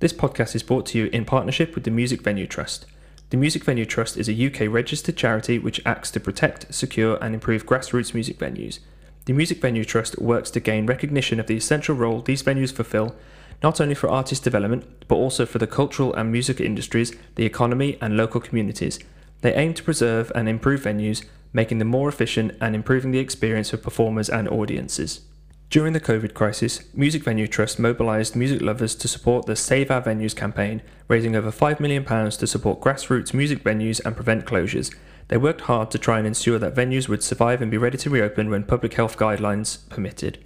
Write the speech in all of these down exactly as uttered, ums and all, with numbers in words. This podcast is brought to you in partnership with the Music Venue Trust. The Music Venue Trust is a U K registered charity which acts to protect, secure and improve grassroots music venues. The Music Venue Trust works to gain recognition of the essential role these venues fulfil, not only for artist development, but also for the cultural and music industries, the economy and local communities. They aim to preserve and improve venues, making them more efficient and improving the experience for performers and audiences. During the COVID crisis, Music Venue Trust mobilised music lovers to support the Save Our Venues campaign, raising over five million pounds to support grassroots music venues and prevent closures. They worked hard to try and ensure that venues would survive and be ready to reopen when public health guidelines permitted.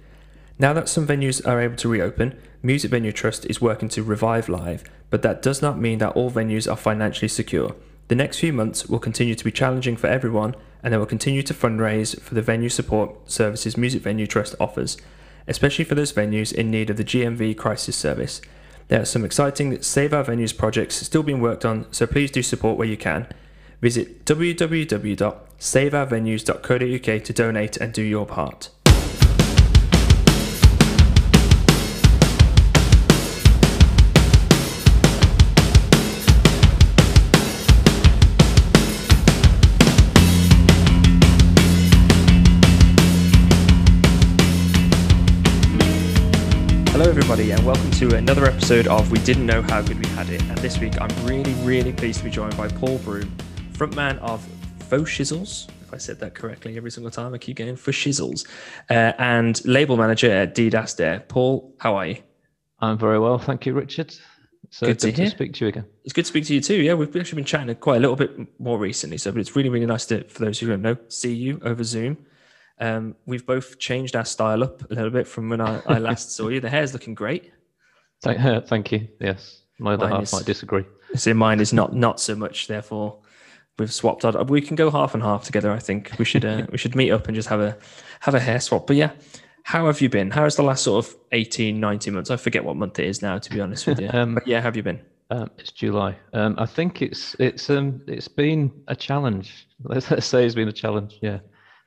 Now that some venues are able to reopen, Music Venue Trust is working to revive live, but that does not mean that all venues are financially secure. The next few months will continue to be challenging for everyone, and they will continue to fundraise for the venue support services Music Venue Trust offers, especially for those venues in need of the G M V crisis service. There are some exciting Save Our Venues projects still being worked on, so please do support where you can. Visit w w w dot save our venues dot co dot u k to donate and do your part. Hello everybody and welcome to another episode of We Didn't Know How Good We Had It, and this week I'm really really pleased to be joined by Paul Broome, frontman of Faux Shizzles, if I said that correctly every single time I keep getting Faux Shizzles, uh, and label manager at Dastaar. Paul, how are you? I'm very well, thank you Richard. So good, good to, to speak to you again. It's good to speak to you too. Yeah, we've actually been chatting quite a little bit more recently, so but it's really really nice to, for those who don't know, see you over Zoom. Um, we've both changed our style up a little bit from when I, I last saw you. The hair's looking great. Thank, uh, thank you. Yes, my other half might disagree. So mine is not not so much. Therefore, we've swapped out. We can go half and half together. I think we should uh, we should meet up and just have a have a hair swap. But yeah, how have you been? How is the last sort of eighteen, nineteen months? I forget what month it is now, to be honest with you. um, but yeah, how have you been? Um, it's July. Um, I think it's it's um it's been a challenge. Let's, let's say it's been a challenge. Yeah.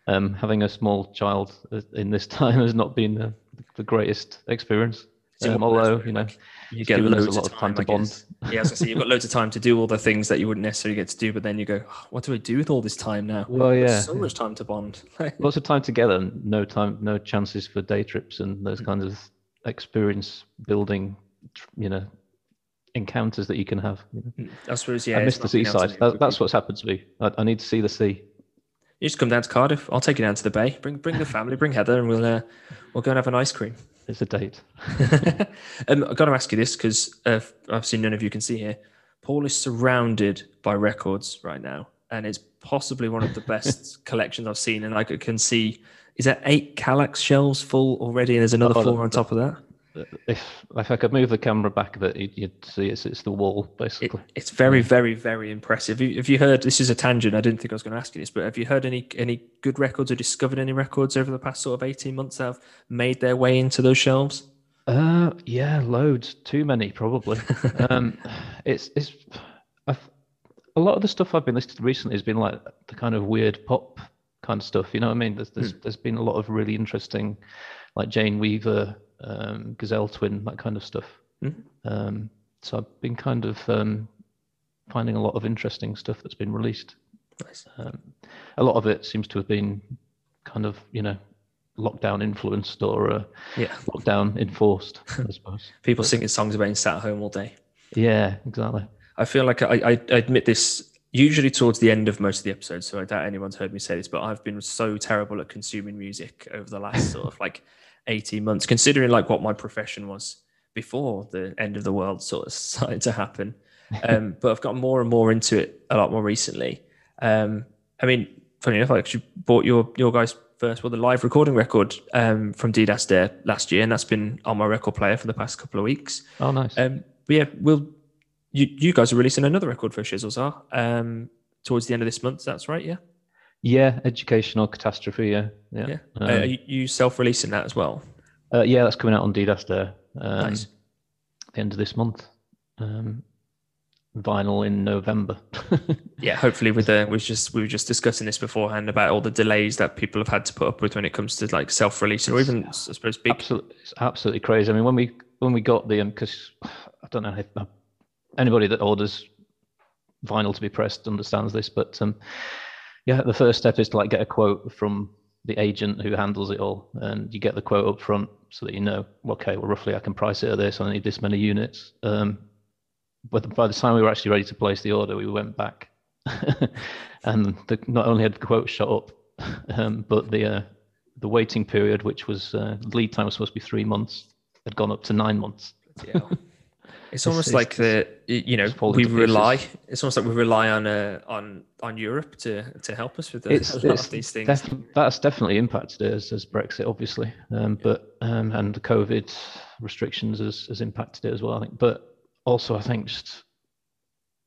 Um, having a small child in this time has not been the, the greatest experience. Um, although, you know, you get loads a lot of time, time to bond. Yeah, as I say, you've got loads of time to do all the things that you wouldn't necessarily get to do, but then you go, oh, what do I do with all this time now? Well, yeah, There's so yeah. much time to bond. Lots of time together, no time, no chances for day trips and those mm-hmm. kinds of experience-building, you know, encounters that you can have. You know? I suppose, yeah. I miss the seaside. That, that's what's happened to me. I, I need to see the sea. You just come down to Cardiff. I'll take you down to the bay. Bring bring the family, bring Heather, and we'll uh, we'll go and have an ice cream. It's a date. um, I've got to ask you this because uh, obviously none of you can see here. Paul is surrounded by records right now, and it's possibly one of the best collections I've seen. And I can see, is that eight Kallax shelves full already? And there's another oh, four on top of that. If, if I could move the camera back a bit, you'd, you'd see it's it's the wall, basically. It, it's very, very, very impressive. Have you, have you heard, this is a tangent, I didn't think I was going to ask you this, but have you heard any any good records or discovered any records over the past sort of eighteen months that have made their way into those shelves? Uh, yeah, loads. Too many, probably. um, it's it's I've, a lot of the stuff I've been listening to recently has been like the kind of weird pop kind of stuff, you know what I mean? There's, there's, hmm. there's been a lot of really interesting, like Jane Weaver, um Gazelle Twin, that kind of stuff. Mm-hmm. um so I've been kind of um finding a lot of interesting stuff that's been released. Nice. Um, a lot of it seems to have been kind of, you know, lockdown influenced or uh, yeah lockdown enforced, I suppose. People singing songs about being sat at home all day. Yeah, exactly. I feel like I, I admit this usually towards the end of most of the episodes, so I doubt anyone's heard me say this, but I've been so terrible at consuming music over the last sort of like eighteen months, considering like what my profession was before the end of the world sort of started to happen. Um, but I've got more and more into it a lot more recently. Um, I mean, funny enough, I actually bought your your guys' first, well, the live recording record um, from Dastaar last year, and that's been on my record player for the past couple of weeks. Oh, nice. Um, but yeah, we'll, you, you guys are releasing another record for Shizzles, are um, towards the end of this month, that's right, yeah? Yeah, Educational Catastrophe. Yeah, yeah. yeah. Um, uh, are you self-releasing that as well? Uh, yeah, that's coming out on Dastaar. Um, nice. At the end of this month. Um, vinyl in November. Yeah, hopefully with the we just we were just discussing this beforehand about all the delays that people have had to put up with when it comes to like self-releasing or even I suppose big. Absolutely, it's absolutely crazy. I mean, when we when we got them, because I don't know if anybody that orders vinyl to be pressed understands this, but um, yeah, the first step is to like get a quote from the agent who handles it all, and you get the quote up front so that you know, okay, well, roughly I can price it at this, I need this many units. Um, but by the time we were actually ready to place the order, we went back and the, not only had the quote shot up, um, but the uh, the waiting period, which was uh, lead time was supposed to be three months, had gone up to nine months. Yeah. It's almost it's, like the you know we rely. Pieces. It's almost like we rely on uh, on on Europe to to help us with the, it's, a lot it's of these things. Def- that's definitely impacted us as Brexit, obviously, um, but um, and the COVID restrictions has, has impacted it as well, I think. But also, I think just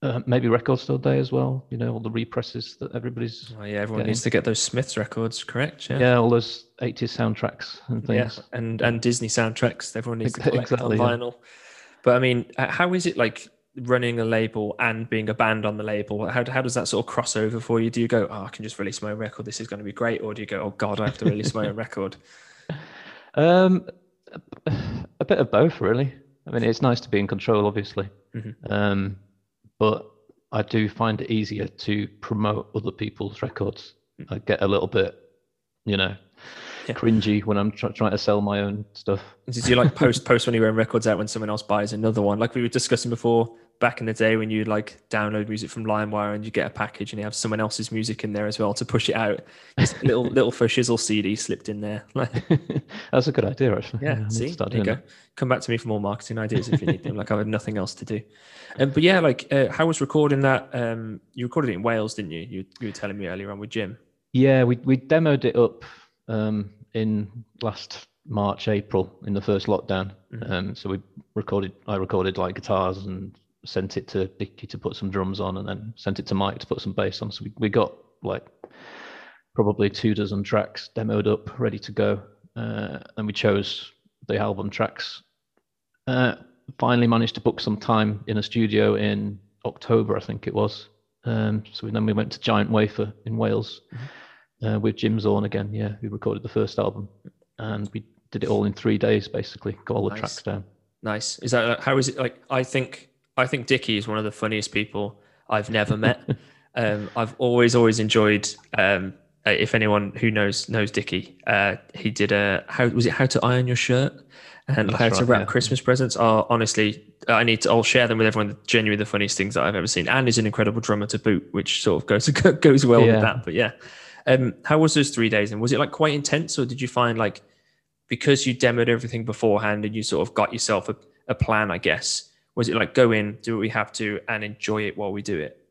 uh, maybe Record Store Day as well. You know, all the represses that everybody's. Oh, yeah, everyone getting. needs to get those Smiths records, correct? Yeah, yeah, all those eighties soundtracks and things. Yeah, and and Disney soundtracks. Everyone needs to collect exactly, on vinyl. Yeah. But I mean, how is it like running a label and being a band on the label? How how does that sort of cross over for you? Do you go, oh, I can just release my own record, this is going to be great? Or do you go, oh God, I have to release my own record? Um, a bit of both, really. I mean, it's nice to be in control, obviously. Mm-hmm. Um, but I do find it easier to promote other people's records. Mm-hmm. I get a little bit, you know, Yeah. cringy when I'm try- trying to sell my own stuff. Did you like post post one of your own records out when someone else buys another one? Like we were discussing before, back in the day when you like download music from LimeWire and you get a package and you have someone else's music in there as well to push it out. Just a little little Faux Shizzle C D slipped in there. That's a good idea, actually. Yeah, yeah see, there you go. It. Come back to me for more marketing ideas if you need them. Like I have nothing else to do. Um, but yeah, like uh, how was recording that? Um, you recorded it in Wales, didn't you? You, you were telling me earlier on with Jim. Yeah, we we demoed it up. Um, in last March, April, in the first lockdown. Mm-hmm. Um, so we recorded, I recorded like guitars and sent it to Dickie to put some drums on, and then sent it to Mike to put some bass on. So we, we got like probably two dozen tracks demoed up, ready to go. Uh, and we chose the album tracks. Uh, finally managed to book some time in a studio in October, I think it was. Um, so then we went to Giant Wafer in Wales. Mm-hmm. Uh, with Jim Zorn again, yeah, who recorded the first album, and we did it all in three days, basically. Got all the nice. tracks down. Nice. Is that how is it? Like, I think I think Dickie is one of the funniest people I've never met. um, I've always always enjoyed. Um, if anyone who knows knows Dickie, uh, he did a how was it how to iron your shirt and That's how right, to wrap yeah. Christmas presents. Are oh, honestly, I need to. I'll share them with everyone. Genuinely, the funniest things that I've ever seen, and is an incredible drummer to boot, which sort of goes goes well yeah. with that. But yeah. Um, how was those three days? And was it like quite intense, or did you find like, because you demoed everything beforehand and you sort of got yourself a, a plan, I guess, was it like go in, do what we have to and enjoy it while we do it?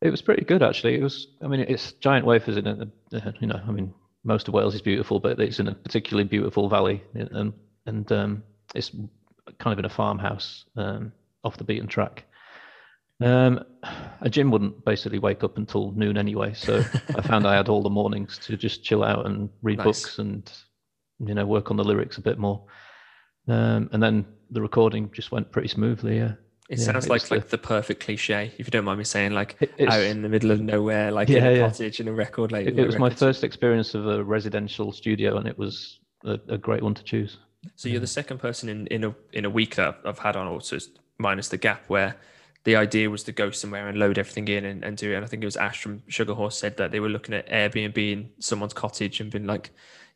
It was pretty good, actually. It was, I mean, it's Giant Wafers in a, you know, I mean, most of Wales is beautiful, but it's in a particularly beautiful valley, and, and um, it's kind of in a farmhouse um, off the beaten track. Um, Jim wouldn't basically wake up until noon anyway, so I found I had all the mornings to just chill out and read nice. books and, you know, work on the lyrics a bit more. Um, and then the recording just went pretty smoothly. Yeah, it yeah, sounds it like like the, the perfect cliche, if you don't mind me saying, like out in the middle of nowhere, like yeah, in a yeah. cottage in a record label. It, it was records. my first experience of a residential studio, and it was a, a great one to choose. So yeah. you're the second person in in a in a week that I've had on, also minus the gap where. The idea was to go somewhere and load everything in and, and do it. And I think it was Ash from Sugar Horse said that they were looking at Airbnb in someone's cottage and been like,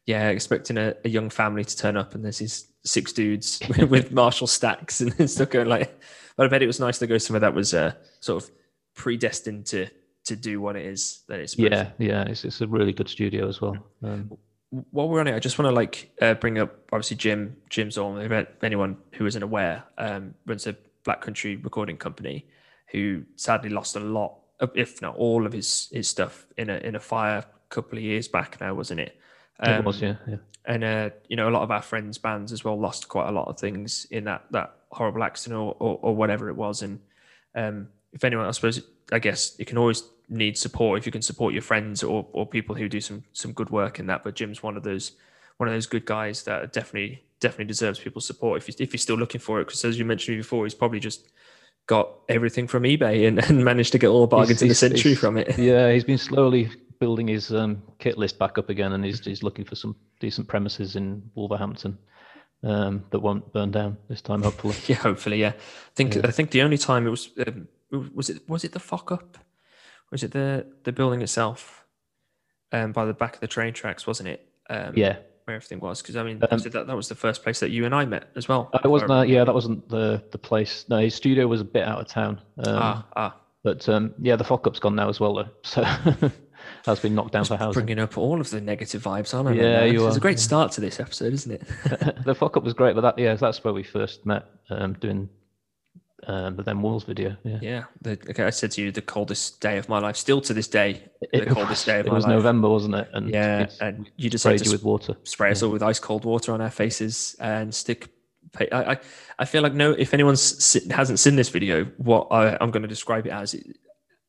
yeah, expecting a, a young family to turn up. And there's these six dudes with, with Marshall stacks and stuff going like, but I bet it was nice to go somewhere that was uh, sort of predestined to to do what it is that it's. Yeah, to. yeah. It's, it's a really good studio as well. Um, While we're on it, I just want to like uh, bring up, obviously, Jim, Jim Zorn, if anyone who isn't aware, um, runs a Black Country recording company, who sadly lost a lot, if not all of his his stuff in a in a fire a couple of years back now, wasn't it? Um, it was, yeah, yeah. And uh, you know, a lot of our friends' bands as well lost quite a lot of things in that that horrible accident or or, or whatever it was. And um, if anyone, I suppose, I guess you can always need support if you can support your friends or or people who do some some good work in that. But Jim's one of those one of those good guys that definitely. definitely deserves people's support if, you, if you're still looking for it, because as you mentioned before, he's probably just got everything from eBay and, and managed to get all the bargains he's, in the century from it. Yeah, he's been slowly building his um, kit list back up again, and he's, he's looking for some decent premises in Wolverhampton. um, that won't burn down this time, hopefully. yeah, hopefully, yeah. I think yeah. I think the only time it was um, was it was it the fuck up, or was it the the building itself, um, by the back of the train tracks, wasn't it? Um, yeah. Where everything was, because I mean um, that that was the first place that you and I met as well. That wasn't that, yeah, that wasn't the the place. No, his studio was a bit out of town. Um, ah, ah. But um, yeah, the fuck-up's gone now as well, though. So that's been knocked down for housing. Bringing up all of the negative vibes, aren't I? Yeah, you are. It's a great yeah. start to this episode, isn't it? The fuck-up was great, but that yeah, that's where we first met, um, doing um, the Them Wolves video. Yeah, yeah. The, okay, I said to you, the coldest day of my life. Still to this day, the it coldest was, day of my life. It was life. November, wasn't it? And yeah, and you decided to with water. spray yeah. us all with ice cold water on our faces and stick. I, I, I feel like no. If anyone hasn't seen this video, what I, I'm going to describe it as, it,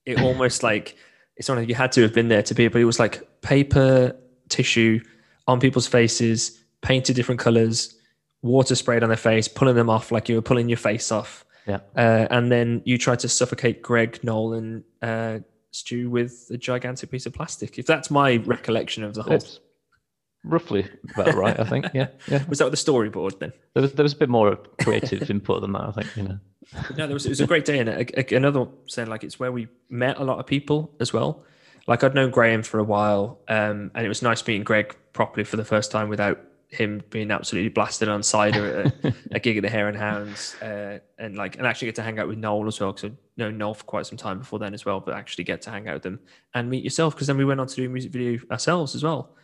it almost like it's not like you had to have been there to be, but it was like paper tissue on people's faces, painted different colors, water sprayed on their face, pulling them off like you were pulling your face off. Yeah. Uh, and then you tried to suffocate Greg, Noel, and uh, Stu with a gigantic piece of plastic. If that's my recollection of the whole. Oops. Roughly about right, I think. Yeah, yeah. Was that with the storyboard then? There was there was a bit more creative input than that, I think. You know. No, there was. It was a great day, and another saying like it's where we met a lot of people as well. Like I'd known Graham for a while, um, and it was nice meeting Greg properly for the first time without him being absolutely blasted on cider at a, a gig at the Hare and Hounds, uh, and like and actually get to hang out with Noel as well, because I've known Noel for quite some time before then as well. But actually get to hang out with them and meet yourself, because then we went on to do a music video ourselves as well.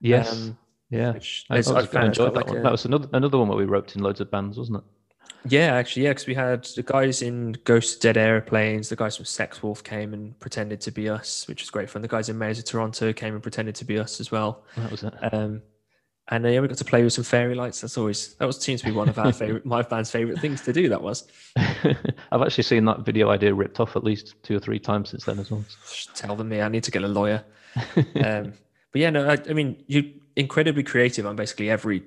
Yes, um, yeah. Which I, I, I kind of enjoyed that one. Like a, that was another another one where we roped in loads of bands, wasn't it? Yeah, actually, yeah, because we had the guys in Ghost Dead Airplanes, the guys from Sex Wolf came and pretended to be us, which was great fun. The guys in Mayors of Toronto came and pretended to be us as well. That was it. Um, and uh, yeah, we got to play with some fairy lights. That's always that was seems to be one of our favorite, my band's favorite things to do. That was. I've actually seen that video idea ripped off at least two or three times since then as well. Tell them me, I need to get a lawyer. Um, But yeah, no, I, I mean, you're incredibly creative on basically every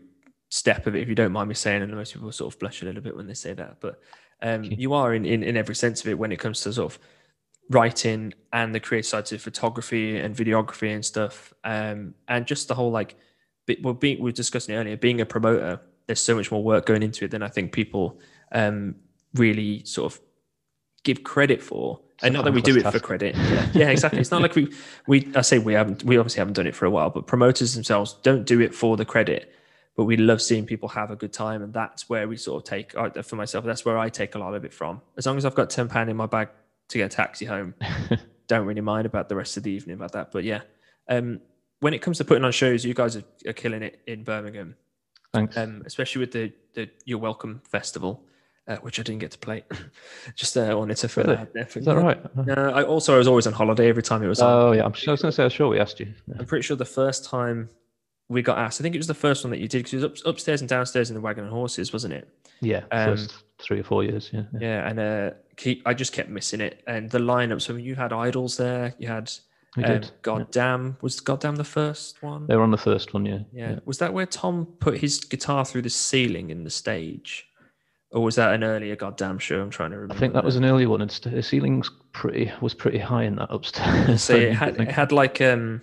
step of it, if you don't mind me saying, and most people sort of blush a little bit when they say that, but um, okay. you are in, in, in every sense of it when it comes to sort of writing and the creative side to photography and videography and stuff. Um, and just the whole, like, bit, well, being, we were discussing it earlier, being a promoter, there's so much more work going into it than I think people um, really sort of give credit for. And not that we do it for credit. Yeah, yeah, exactly. It's not like we, we, I say we haven't, we obviously haven't done it for a while, but promoters themselves don't do it for the credit, but we love seeing people have a good time. And that's where we sort of take, for myself, that's where I take a lot of it from. As long as I've got ten pounds in my bag to get a taxi home, don't really mind about the rest of the evening about that. But yeah, um, when it comes to putting on shows, you guys are, are killing it in Birmingham. Thanks. Um, especially with the, the You're Welcome Festival. Uh, which I didn't get to play. Just uh, wanted to throw really? that out there. For Is that right? Uh, I also, I was always on holiday every time it was. Oh, on. yeah. I'm sure, I was going to say, I'm sure we asked you. Yeah. I'm pretty sure the first time we got asked, I think it was the first one that you did, because it was up, upstairs and downstairs in the Wagon and Horses, wasn't it? Yeah. Um, first three or four years. Yeah. Yeah. yeah and uh, keep, I just kept missing it. And the lineup. So you had Idols there. You had we um, did. Goddamn. Yeah. Was Goddamn the first one? They were on the first one, yeah. yeah. Yeah. Was that where Tom put his guitar through the ceiling in the stage? Or was that an earlier goddamn show? I'm trying to remember. I think that, that. was an earlier one. It's, the ceiling's pretty was pretty high in that upstairs. So it had, it had like um,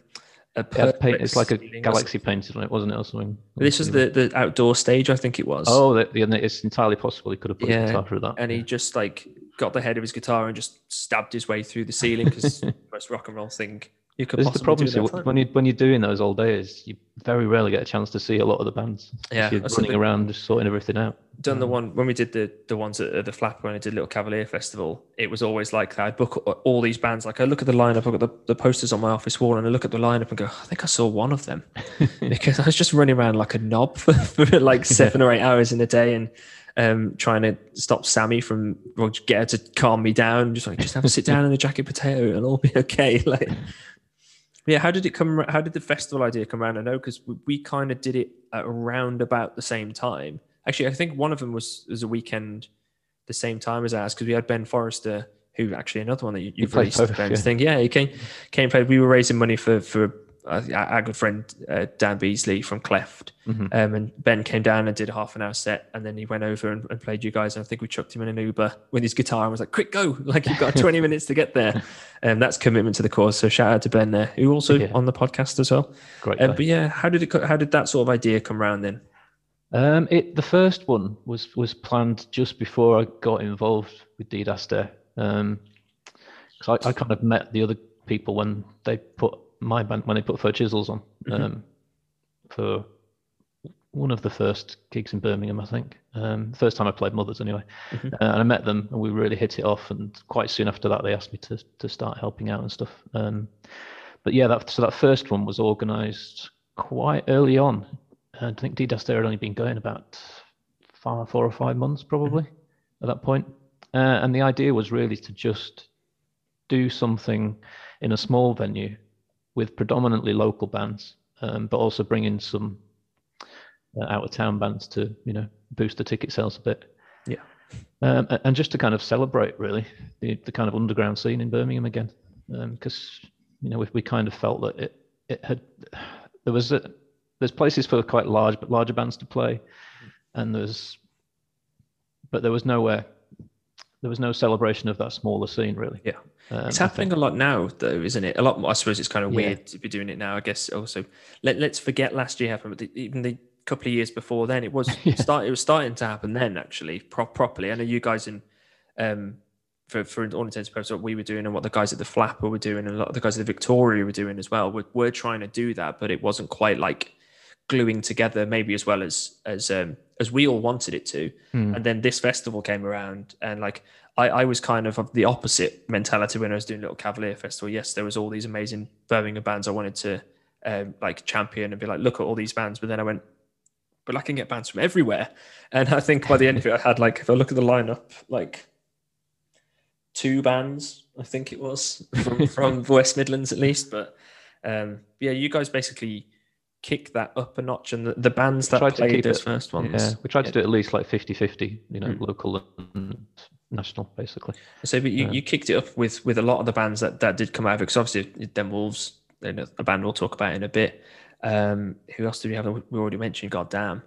a it paint, it's like a galaxy painted on it, wasn't it? Or something. This was the, the outdoor stage, I think it was. Oh, the, the, it's entirely possible he could have put yeah, his guitar through that. And he just like got the head of his guitar and just stabbed his way through the ceiling, because the most rock and roll thing you could this possibly is the problem, do. So when you when you're doing those all days, you very rarely get a chance to see a lot of the bands. Yeah, you're running around just sorting everything out. Done the one when we did the the ones at the Flap, when I did Little Cavalier Festival, it was always like that. I'd book all these bands, like I look at the lineup, I've got the, the posters on my office wall, and I look at the lineup and go, I think I saw one of them, because I was just running around like a knob for, for like seven or eight hours in a day, and um trying to stop Sammy from, well, get her to calm me down, just like just have a sit down in a jacket potato and all be okay. Like, yeah, how did it come? How did the festival idea come around? I know, because we, we kind of did it at around about the same time. Actually, I think one of them was, was a weekend the same time as ours, because we had Ben Forrester, who actually another one that you, you've you released, Ben's yeah. thing. Yeah, he came, came played. We were raising money for for uh, our good friend uh, Dan Beasley from Cleft. Mm-hmm. um, and Ben came down and did a half an hour set, and then he went over and, and played you guys. And I think we chucked him in an Uber with his guitar and was like, quick, go, like you've got twenty minutes to get there. And um, that's commitment to the cause. So shout out to Ben there, who also yeah. on the podcast as well. Great. Um, but yeah, how did it, how did that sort of idea come around then? Um, it the first one was was planned just before I got involved with Dastaar, um, because I, I kind of met the other people when they put my band when they put Faux Shizzles on um, mm-hmm. for one of the first gigs in Birmingham, I think. Um, first time I played Mothers, anyway. Mm-hmm. Uh, and I met them, and we really hit it off. And quite soon after that, they asked me to to start helping out and stuff. Um, but yeah, that so that first one was organised quite early on. I think Dastaar had only been going about five, four or five months probably mm-hmm. at that point. Uh, and the idea was really to just do something in a small venue with predominantly local bands, um, but also bring in some uh, out-of-town bands to, you know, boost the ticket sales a bit. Yeah. Um, and just to kind of celebrate, really, the, the kind of underground scene in Birmingham again. Because, um, you know, we, we kind of felt that it, it had... There was... a There's places for quite large, but larger bands to play, and there's, but there was nowhere, there was no celebration of that smaller scene really. Yeah, um, it's happening a lot now, though, isn't it? A lot more. I suppose it's kind of weird yeah. to be doing it now. I guess also let let's forget last year happened, but the, even the couple of years before then, it was yeah. start. It was starting to happen then actually pro- properly. I know you guys in, um, for for all intents and purposes, what we were doing and what the guys at the Flapper were doing, and a lot of the guys at the Victoria were doing as well. We're, we're trying to do that, but it wasn't quite like gluing together maybe as well as as um as we all wanted it to. Mm. And then this festival came around, and like I, I was kind of of the opposite mentality when I was doing Little Cavalier Festival. Yes, there was all these amazing Birmingham bands I wanted to um like champion and be like, look at all these bands, but then I went, but I can get bands from everywhere. And I think by the end of it I had, like, if I look at the lineup, like two bands I think it was from, from West Midlands at least. But um yeah, you guys basically kick that up a notch, and the, the bands we that played those first ones. Yeah, we tried yeah. to do it at least like fifty-fifty, you know, mm. local and national, basically. So but you, um, you kicked it up with with a lot of the bands that, that did come out of it, because obviously Them Wolves, a band we'll talk about in a bit. Um, who else did we have? We already mentioned, goddamn.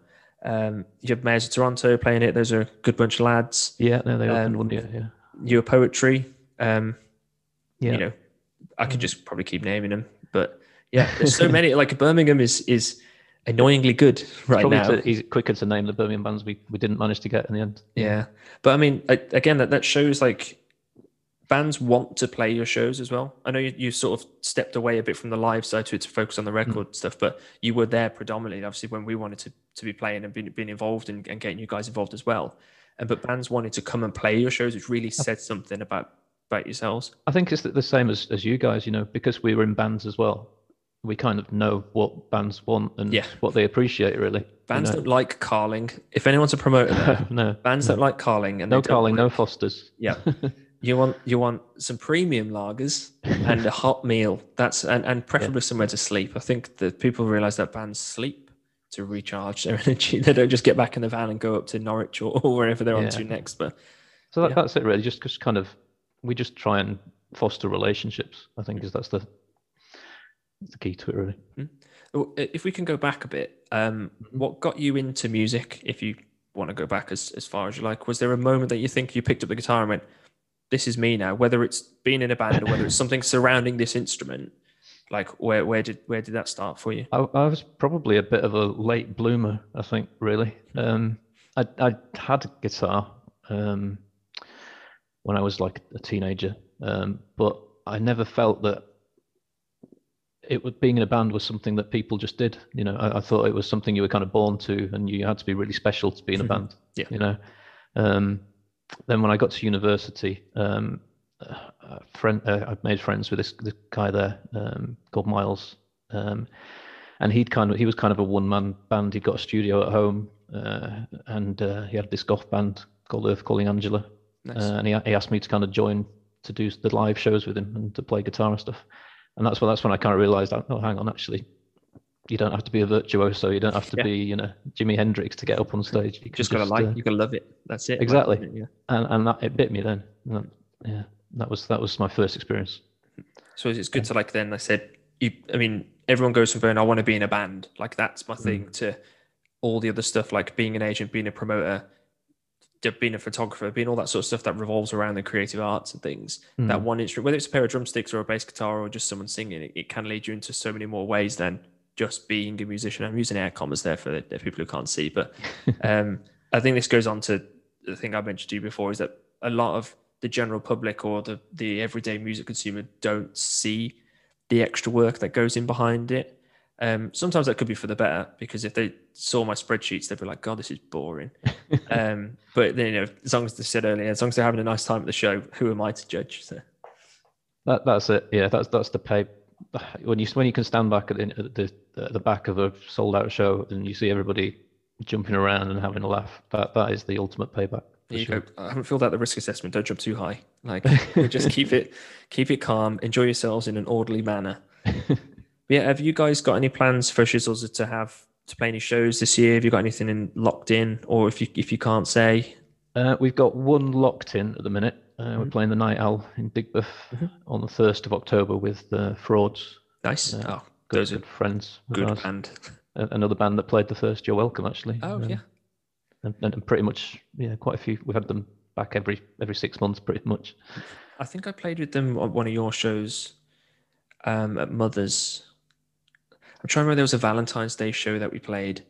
Um, you have Mayors of Toronto playing it. Those are a good bunch of lads. Yeah, no, they opened um, one year, yeah. You were Poetry. Um, yeah. You know, I could just probably keep naming them, but... Yeah, there's so many. Like Birmingham is is annoyingly good right Probably now. It's quicker to name the Birmingham bands we, we didn't manage to get in the end. Yeah, but I mean, again, that, that shows like bands want to play your shows as well. I know you, you sort of stepped away a bit from the live side to to focus on the record mm. stuff, but you were there predominantly. Obviously, when we wanted to, to be playing and being, being involved and, and getting you guys involved as well. And but bands wanted to come and play your shows, which really said something about about yourselves. I think it's the same as as you guys, you know, because we were in bands as well. We kind of know what bands want and yeah. what they appreciate, really. Bands you know? don't like carling. If anyone's a promoter, there, no, bands no. don't like carling. And no carling, no Fosters. Yeah, you want you want some premium lagers and a hot meal. That's and, and preferably yeah. somewhere to sleep. I think that people realise that bands sleep to recharge their energy. They don't just get back in the van and go up to Norwich or, or wherever they're yeah. on to next. But so that, yeah. that's it, really. Just, just kind of we just try and foster relationships. I think because that's the. It's the key to it, really. If we can go back a bit, um, what got you into music, if you want to go back as, as far as you like, was there a moment that you think you picked up the guitar and went, this is me now, whether it's being in a band or whether it's something surrounding this instrument? Like, where where did where did that start for you? I, I was probably a bit of a late bloomer, I think, really. Um, I, I had a guitar um, when I was like a teenager, um, but I never felt that it was being in a band was something that people just did. You know, I, I thought it was something you were kind of born to, and you had to be really special to be in a band. Yeah. You know, um, then when I got to university, um, a friend, uh, I made friends with this, this guy there um, called Miles, um, and he'd kind of he was kind of a one man band. He'd got a studio at home, uh, and uh, he had this goth band called Earth Calling Angela, nice. uh, and he he asked me to kind of join to do the live shows with him and to play guitar and stuff. And that's when, that's when I kind of realised, oh, hang on, actually, you don't have to be a virtuoso. You don't have to yeah. be, you know, Jimi Hendrix to get up on stage. You just got to like uh, you got to love it. That's it. Exactly. Right? Yeah. And and that, it bit me then. That, yeah, that was that was my first experience. So it's good yeah. to like then I said, you, I mean, everyone goes from going, I want to be in a band. Like that's my thing mm. to all the other stuff, like being an agent, being a promoter, being a photographer, being all that sort of stuff that revolves around the creative arts and things. Mm. That one instrument, whether it's a pair of drumsticks or a bass guitar or just someone singing, it, it can lead you into so many more ways than just being a musician. I'm using air commas there for the, the people who can't see, but um, I think this goes on to the thing I mentioned to you before, is that a lot of the general public or the, the everyday music consumer don't see the extra work that goes in behind it. Um, sometimes that could be for the better, because if they saw my spreadsheets, they'd be like, God, this is boring. um, but then, you know, as long as they said earlier, as long as they're having a nice time at the show, who am I to judge? So. That that's it. Yeah, that's that's the pay. When you when you can stand back at the at the, at the back of a sold out show and you see everybody jumping around and having a laugh, that that is the ultimate payback. There you sure. go. I haven't filled out the risk assessment. Don't jump too high. Like, just keep it, keep it calm. Enjoy yourselves in an orderly manner. Yeah. Have you guys got any plans for Shizzles to have to play any shows this year? Have you got anything in locked in, or if you if you can't say? Uh, we've got one locked in at the minute. Uh, mm-hmm. We're playing the Night Owl in Digbeth mm-hmm. on the first of October with the uh, Frauds. Nice. Uh, oh, good, those good are friends. Good ours. Band. Another band that played the first. You're welcome. Actually. Oh um, yeah. And, and pretty much, yeah, quite a few. We've had them back every every six months, pretty much. I think I played with them on one of your shows um, at Mothers. I'm trying to remember, there was a Valentine's Day show that we played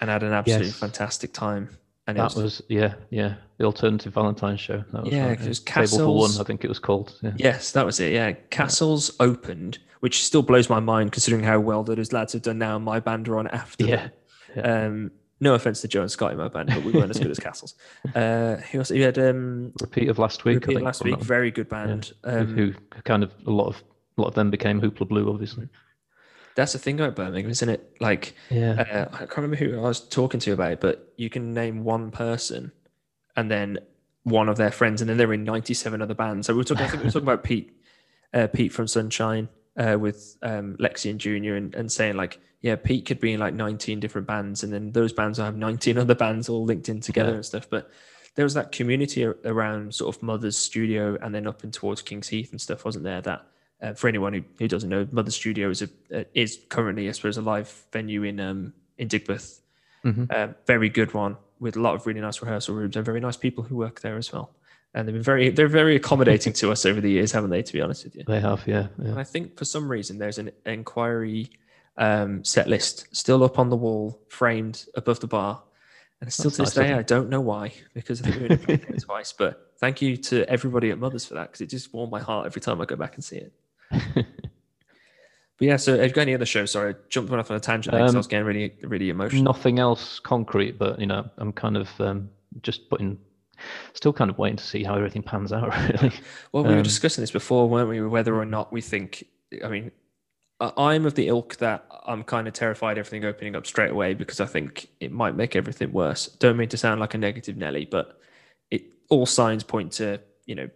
and had an absolutely yes. fantastic time. And that it was, was, yeah, yeah, the alternative Valentine's show. That was yeah, right. it was Castles. Table for One, I think it was called. Yeah. Yes, that was it, yeah. Castles yeah. opened, which still blows my mind considering how well those lads have done now and my band are on after yeah. yeah. Um No offense to Joe and Scott in my band, but we weren't as good as Castles. Uh, who else? You had um, Repeat of Last Week. Repeat I think, of Last Week, very good band. Yeah. Um, who, who kind of a lot of a lot of them became Hoopla Blue, obviously. That's the thing about Birmingham, isn't it? Like, yeah. uh, I can't remember who I was talking to about it, but you can name one person, and then one of their friends, and then they're in ninety-seven other bands. So we were talking. I think we were talking about Pete, uh, Pete from Sunshine. Uh, with um, Lexi and Junior and, and saying like, yeah, Pete could be in like nineteen different bands, and then those bands will have nineteen other bands all linked in together yeah. and stuff. But there was that community around sort of Mother's Studio and then up and towards King's Heath and stuff, wasn't there? That uh, for anyone who, who doesn't know, Mother's Studio is a uh, is currently, I suppose, a live venue in um, in Digbeth. Mm-hmm. Uh, very good one with a lot of really nice rehearsal rooms and very nice people who work there as well. And they've been very, they're very accommodating to us over the years, haven't they, to be honest with you? They have, yeah. yeah. And I think for some reason there's an inquiry um, set list still up on the wall, framed above the bar. And still That's to this nice, day, I don't know why, because I think we're going to play it twice. But thank you to everybody at Mothers for that, because it just warmed my heart every time I go back and see it. But yeah, so have you got any other shows? Sorry, I jumped off on a tangent because um, I was getting really, really emotional. Nothing else concrete, but, you know, I'm kind of um, just putting... Still kind of waiting to see how everything pans out, really. Well, we um, were discussing this before, weren't we? Whether or not we think, I mean, I'm of the ilk that I'm kind of terrified everything opening up straight away because I think it might make everything worse. Don't mean to sound like a negative Nelly, but it all signs point to, you know,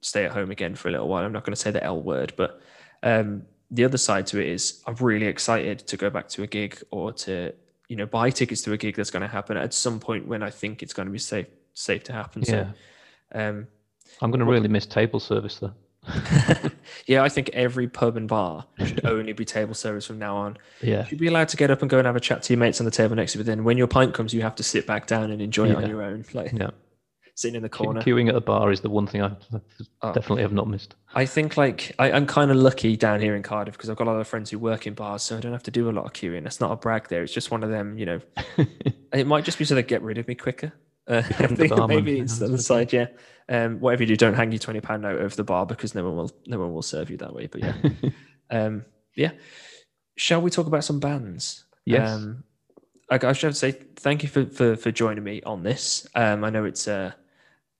stay at home again for a little while. I'm not going to say the L word, but um, the other side to it is I'm really excited to go back to a gig or to, you know, buy tickets to a gig that's going to happen at some point when I think it's going to be safe. safe to happen. Yeah. So, um, I'm going to really miss table service though. Yeah, I think every pub and bar should only be table service from now on. Yeah. You should be allowed to get up and go and have a chat to your mates on the table next to you, but then when your pint comes, you have to sit back down and enjoy yeah. it on your own. Like yeah. sitting in the corner. Que- queuing at a bar is the one thing I oh. definitely have not missed. I think like, I, I'm kind of lucky down here in Cardiff because I've got a lot of friends who work in bars, so I don't have to do a lot of queuing. That's not a brag there. It's just one of them, you know, it might just be so they get rid of me quicker. Uh, I think maybe it's the other side, yeah. Um, whatever you do, don't hang your twenty pound note over the bar because no one will, no one will serve you that way. But yeah, um, yeah. Shall we talk about some bands? Yes. Um, I, I should have to say thank you for, for for joining me on this. Um, I know it's uh,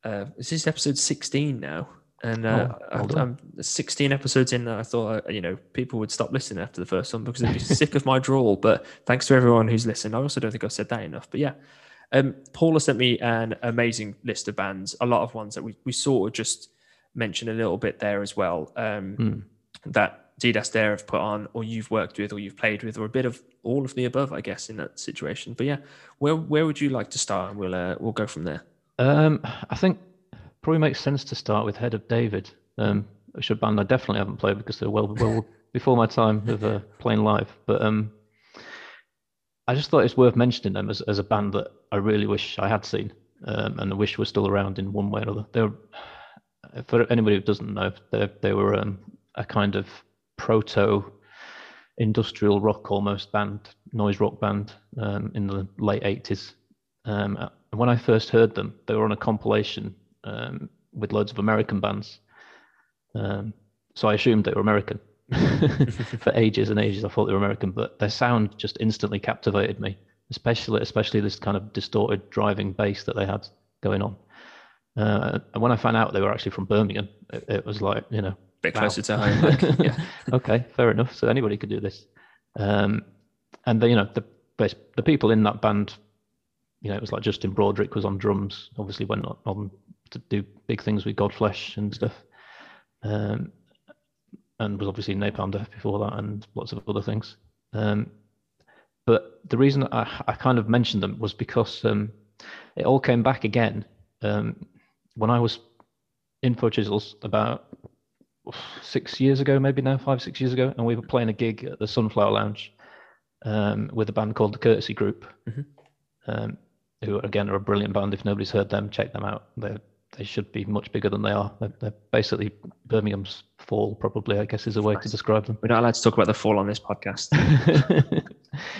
uh, this is episode sixteen now, and uh, oh, I, I'm sixteen episodes in. I thought uh, you know people would stop listening after the first one because they'd be sick of my drawl. But thanks to everyone who's listened. I also don't think I've said that enough. But yeah. Um, Paula sent me an amazing list of bands, a lot of ones that we, we sort of just mentioned a little bit there as well, um, mm. that Dastaar have put on, or you've worked with, or you've played with, or a bit of all of the above, I guess, in that situation. But yeah, where where would you like to start? And we'll uh, we'll go from there. Um, I think probably makes sense to start with Head of David, um, which a band I definitely haven't played because they're well well before my time of uh, playing live, but. Um, I just thought it's worth mentioning them as, as a band that I really wish I had seen, um, and I wish were still around in one way or another. They're, for anybody who doesn't know, they they were um, a kind of proto industrial rock almost band, noise rock band, um, in the late eighties. Um, and when I first heard them, they were on a compilation um, with loads of American bands. Um, so I assumed they were American for ages and ages. I thought they were American, but their sound just instantly captivated me, especially especially this kind of distorted driving bass that they had going on. Uh, and when I found out they were actually from Birmingham, it, it was like, you know, a bit closer to home. Like, yeah. Okay, fair enough. So anybody could do this. Um, and the, you know, the the people in that band, you know, it was like Justin Broderick was on drums. Obviously, went on, on to do big things with Godflesh and stuff. Um, and was obviously in Napalm Death before that, and lots of other things. Um, but the reason I, I kind of mentioned them was because um, it all came back again um, when I was in Faux Shizzles about six years ago, maybe now five, six years ago, and we were playing a gig at the Sunflower Lounge um, with a band called The Courtesy Group, mm-hmm. um, who again are a brilliant band. If nobody's heard them, check them out. They're They should be much bigger than they are. They're, they're basically Birmingham's Fall, probably, I guess, is a way nice. to describe them. We're not allowed to talk about the Fall on this podcast.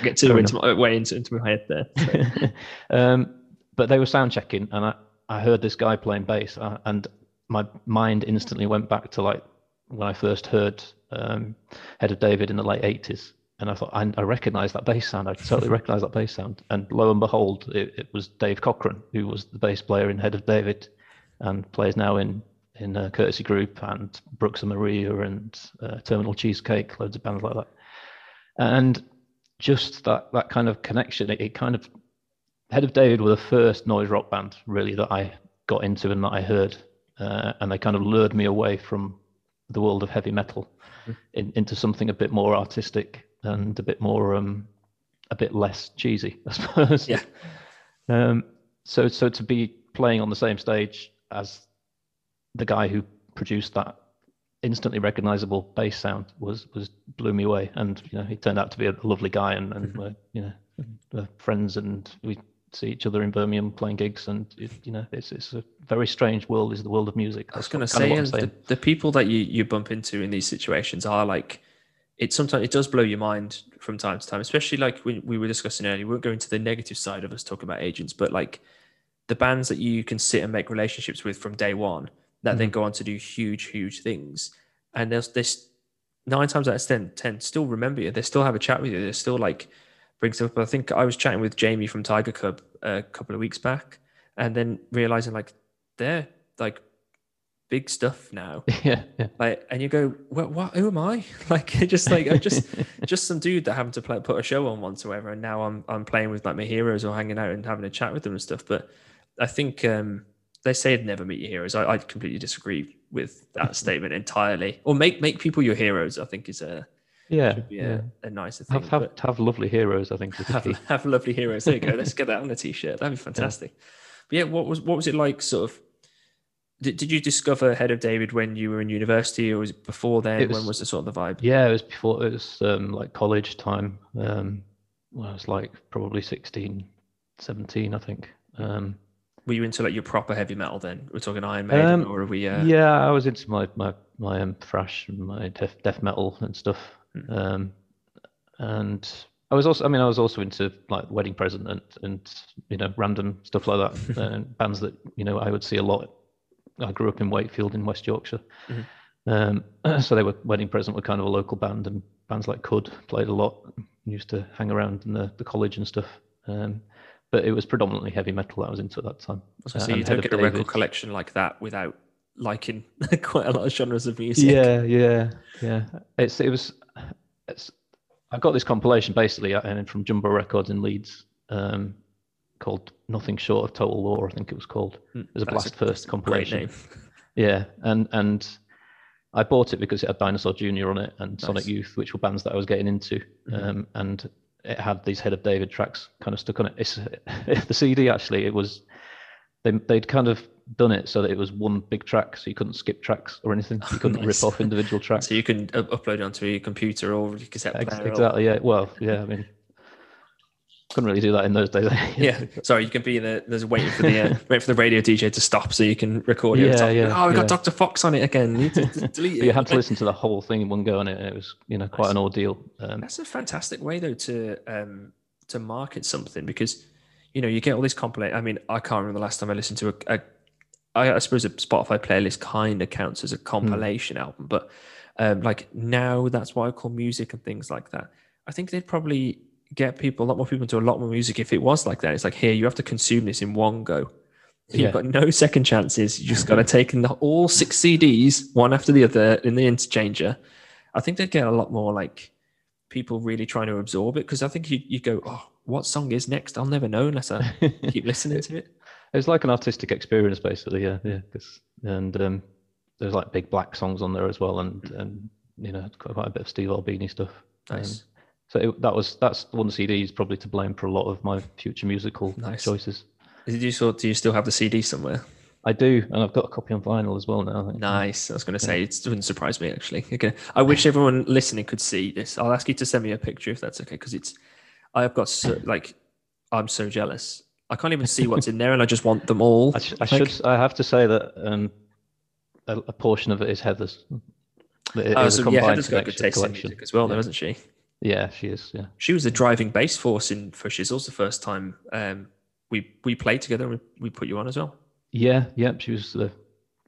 Get too into, way into, into my head there. So. um, but they were sound checking, and I, I heard this guy playing bass, uh, and my mind instantly went back to like when I first heard um, Head of David in the late eighties. And I thought, I, I recognise that bass sound. I totally recognise that bass sound. And lo and behold, it, it was Dave Cochran, who was the bass player in Head of David, and plays now in in uh, Courtesy Group and Brooks and Maria and uh, Terminal Cheesecake, loads of bands like that. And just that that kind of connection, it, it kind of, Head of David were the first noise rock band really that I got into and that I heard, uh, and they kind of lured me away from the world of heavy metal mm-hmm. in, into something a bit more artistic and a bit more, um, a bit less cheesy, I suppose. Yeah. Um, so so to be playing on the same stage as the guy who produced that instantly recognizable bass sound was was blew me away. And you know, he turned out to be a lovely guy, and, and we're, you know, we're friends, and we see each other in Birmingham playing gigs. And it, you know, it's it's a very strange world, is the world of music. That's I was going to say, and the, the people that you you bump into in these situations are like, it sometimes it does blow your mind from time to time, especially like we we were discussing earlier. We won't go into the negative side of us talking about agents, but like, the bands that you can sit and make relationships with from day one that mm-hmm. then go on to do huge, huge things. And there's this nine times out of ten, ten still remember you. They still have a chat with you. They still like bring stuff up. I think I was chatting with Jamie from Tiger Cub a couple of weeks back, and then realizing like they're like big stuff now. Yeah. yeah. Like, and you go, what, what, who am I? Like, just like, I'm just, just some dude that happened to play, put a show on once or whatever. And now I'm, I'm playing with like my heroes or hanging out and having a chat with them and stuff. But I think um, they say never meet your heroes. I, I completely disagree with that statement entirely. Or make make people your heroes, I think, is a yeah, should be a, yeah. a nicer thing. Have, have, have lovely heroes, I think. Is have, the key. have lovely heroes. There you go. Let's get that on a t-shirt. That'd be fantastic. Yeah. But yeah, what was what was it like? Sort of. Did, did you discover Head of David when you were in university, or was it before then? It was, when was the sort of the vibe? Yeah, it was before. It was um, like college time. Um, when I was like probably sixteen, seventeen, I think. Um, Were you into like your proper heavy metal then? We're talking Iron Maiden, um, or are we? Uh... Yeah, I was into my my my um, thrash and my death, death metal and stuff. Mm-hmm. Um, and I was also, I mean, I was also into like Wedding Present and and you know, random stuff like that. uh, bands that you know I would see a lot. I grew up in Wakefield in West Yorkshire, mm-hmm. um, so they were Wedding Present were kind of a local band, and bands like Cud played a lot. Used to hang around in the the college and stuff. Um, But it was predominantly heavy metal that I was into at that time. So uh, you don't get a record collection like that without liking quite a lot of genres of music. Yeah, yeah, yeah. It's it was. It's, I got this compilation basically from Jumbo Records in Leeds um, called "Nothing Short of Total War." I think it was called. It was a Blast First compilation. Great name. Yeah, and and I bought it because it had Dinosaur Junior on it and nice. Sonic Youth, which were bands that I was getting into, mm-hmm. um, and. It had these Head of David tracks kind of stuck on it. It's, the C D actually, it was they, they'd kind of done it so that it was one big track, so you couldn't skip tracks or anything. You couldn't oh, nice. rip off individual tracks. So you can upload it onto your computer or your cassette player. Exactly. Or... Yeah. Well. Yeah. I mean, couldn't really do that in those days. Yeah, sorry, you can be in there. There's waiting for the uh, wait for the radio D J to stop so you can record. Yeah, top. yeah. Oh, we yeah. got Doctor Fox on it again. You, to, to delete it. You had to listen to the whole thing in one go, and it, it was you know quite that's, an ordeal. Um, that's a fantastic way though to um, to market something, because you know you get all this compilation. I mean, I can't remember the last time I listened to a. a I, I suppose a Spotify playlist kind of counts as a compilation mm. album, but um, like now that's what I call music and things like that. I think they'd probably get people, a lot more people into a lot more music if it was like that. It's like, here, you have to consume this in one go. Yeah. You've got no second chances. You just got to take in the, all six C Ds, one after the other, in the interchanger. I think they'd get a lot more like people really trying to absorb it, because I think you you go, oh, what song is next? I'll never know unless I keep listening to it. It was like an artistic experience, basically, yeah, yeah. Cause, and um, there's like big black songs on there as well, and and you know quite a bit of Steve Albini stuff. Nice. Um, so it, that was that's one C D is probably to blame for a lot of my future musical nice. choices. Did you sort? Do you still have the C D somewhere? I do, and I've got a copy on vinyl as well now. I think. Nice. I was going to say, yeah. It wouldn't surprise me actually. Okay, I wish everyone listening could see this. I'll ask you to send me a picture if that's okay, because it's I've got so, like I'm so jealous. I can't even see what's in there, and I just want them all. I, sh- I like, should. I have to say that um, a, a portion of it is Heather's. It oh, is so yeah, Heather's got good taste in music as well, yeah. though, hasn't she? Yeah, she is. Yeah, she was the driving bass force in Faux Shizzles the first time um, we we played together, and we, we put you on as well. Yeah, yeah, she was the